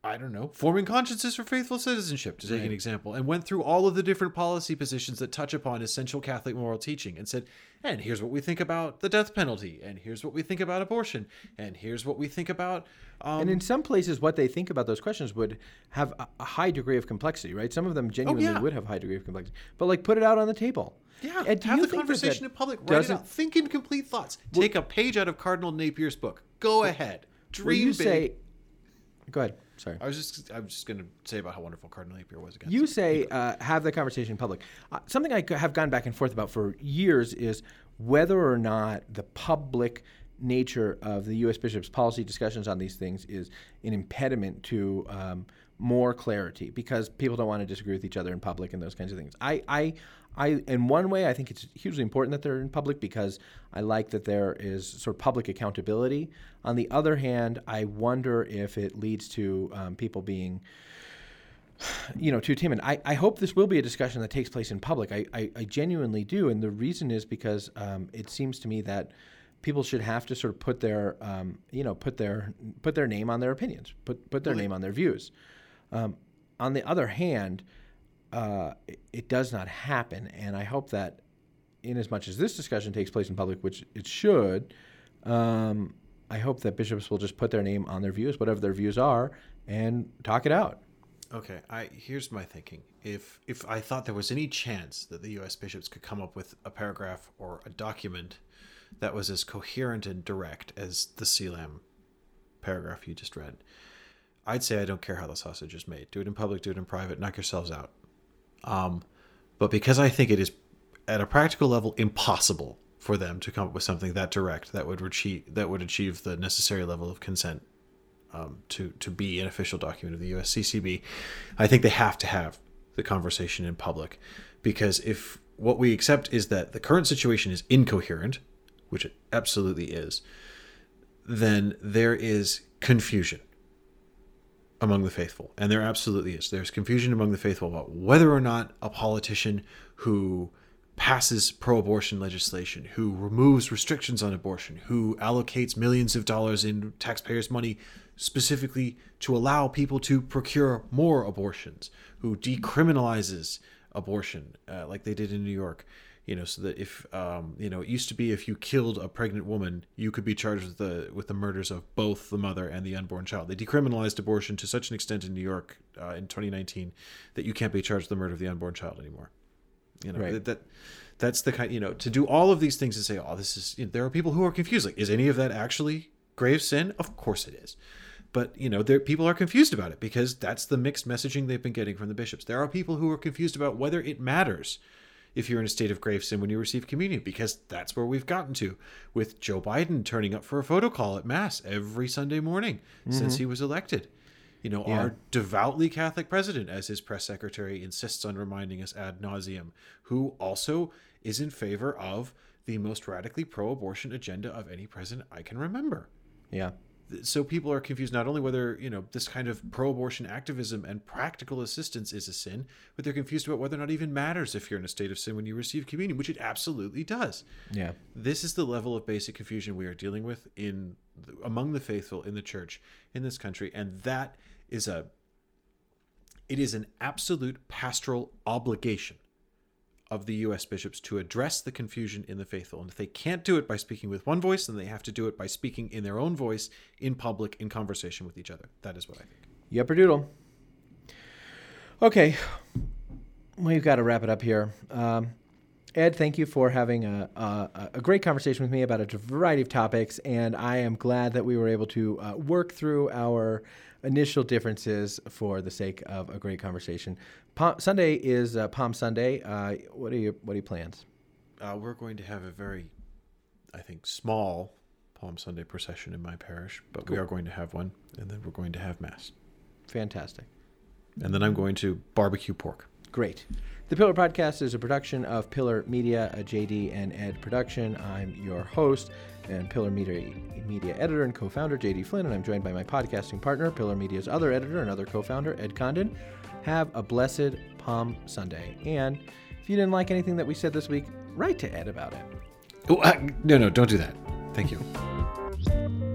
I don't know, forming consciences for faithful citizenship, to take right. an example, and went through all of the different policy positions that touch upon essential Catholic moral teaching and said, and here's what we think about the death penalty, and here's what we think about abortion, and here's what we think about... Um, and in some places, what they think about those questions would have a, a high degree of complexity, right? Some of them genuinely oh, yeah. would have a high degree of complexity. But, like, put it out on the table. Yeah, and have the conversation in public, write it out, think in complete thoughts. Well, take a page out of Cardinal Napier's book. Go well, ahead. Dream you big. Say, go ahead. Sorry. I was just I was just going to say about how wonderful Cardinal Napier was again. You say uh, have the conversation in public. Uh, something I have gone back and forth about for years is whether or not the public nature of the U S bishops' policy discussions on these things is an impediment to um, more clarity, because people don't want to disagree with each other in public and those kinds of things. I, I, I, in one way, I think it's hugely important that they're in public because I like that there is sort of public accountability. On the other hand, I wonder if it leads to um, people being, you know, too timid. I, I hope this will be a discussion that takes place in public. I, I, I genuinely do, and the reason is because um, it seems to me that people should have to sort of put their, um, you know, put their put their name on their opinions, put put their name on their views. Um, on the other hand, uh, it, it does not happen, and I hope that, in as much as this discussion takes place in public, which it should, um, I hope that bishops will just put their name on their views, whatever their views are, and talk it out. Okay, I here's my thinking. If if I thought there was any chance that the U S bishops could come up with a paragraph or a document that was as coherent and direct as the CELAM paragraph you just read, I'd say I don't care how the sausage is made. Do it in public, do it in private, knock yourselves out. Um, but because I think it is, at a practical level, impossible for them to come up with something that direct that would achieve, that would achieve the necessary level of consent um, to, to be an official document of the U S C C B, I think they have to have the conversation in public. Because if what we accept is that the current situation is incoherent, which it absolutely is, then there is confusion among the faithful. And there absolutely is. There's confusion among the faithful about whether or not a politician who passes pro-abortion legislation, who removes restrictions on abortion, who allocates millions of dollars in taxpayers' money specifically to allow people to procure more abortions, who decriminalizes abortion uh, like they did in New York, you know, so that if, um, you know, it used to be if you killed a pregnant woman, you could be charged with the with the murders of both the mother and the unborn child. They decriminalized abortion to such an extent in New York uh, in twenty nineteen that you can't be charged with the murder of the unborn child anymore. You know, right. that, that that's the kind, you know, to do all of these things and say, oh, this is, you know, there are people who are confused. Like, is any of that actually grave sin? Of course it is. But, you know, there, people are confused about it because that's the mixed messaging they've been getting from the bishops. There are people who are confused about whether it matters if you're in a state of grave sin when you receive communion, because that's where we've gotten to with Joe Biden turning up for a photo call at Mass every Sunday morning mm-hmm. since he was elected. You know, yeah. Our devoutly Catholic president, as his press secretary insists on reminding us ad nauseum, who also is in favor of the most radically pro-abortion agenda of any president I can remember. Yeah. So people are confused not only whether, you know, this kind of pro-abortion activism and practical assistance is a sin, but they're confused about whether or not it even matters if you're in a state of sin when you receive communion, which it absolutely does. Yeah. This is the level of basic confusion we are dealing with in among the faithful in the church in this country. And that is a, it is an absolute pastoral obligation of the U S bishops to address the confusion in the faithful. And if they can't do it by speaking with one voice, then they have to do it by speaking in their own voice, in public, in conversation with each other. That is what I think. Yepperdoodle. Okay. We've got to wrap it up here. Um, Ed, thank you for having a, a, a great conversation with me about a variety of topics, and I am glad that we were able to uh, work through our initial differences for the sake of a great conversation. Palm, Sunday is uh, Palm Sunday. Uh, what are your what are your plans? Uh, we're going to have a very, I think, small Palm Sunday procession in my parish, but cool. We are going to have one, and then we're going to have Mass. Fantastic. And then I'm going to barbecue pork. Great. The Pillar Podcast is a production of Pillar Media, a J D and Ed production. I'm your host and Pillar Media, media editor and co-founder, J D Flynn, and I'm joined by my podcasting partner, Pillar Media's other editor and other co-founder, Ed Condon. Have a blessed Palm Sunday. And if you didn't like anything that we said this week, write to Ed about it. Oh, I, no, no, don't do that. Thank you.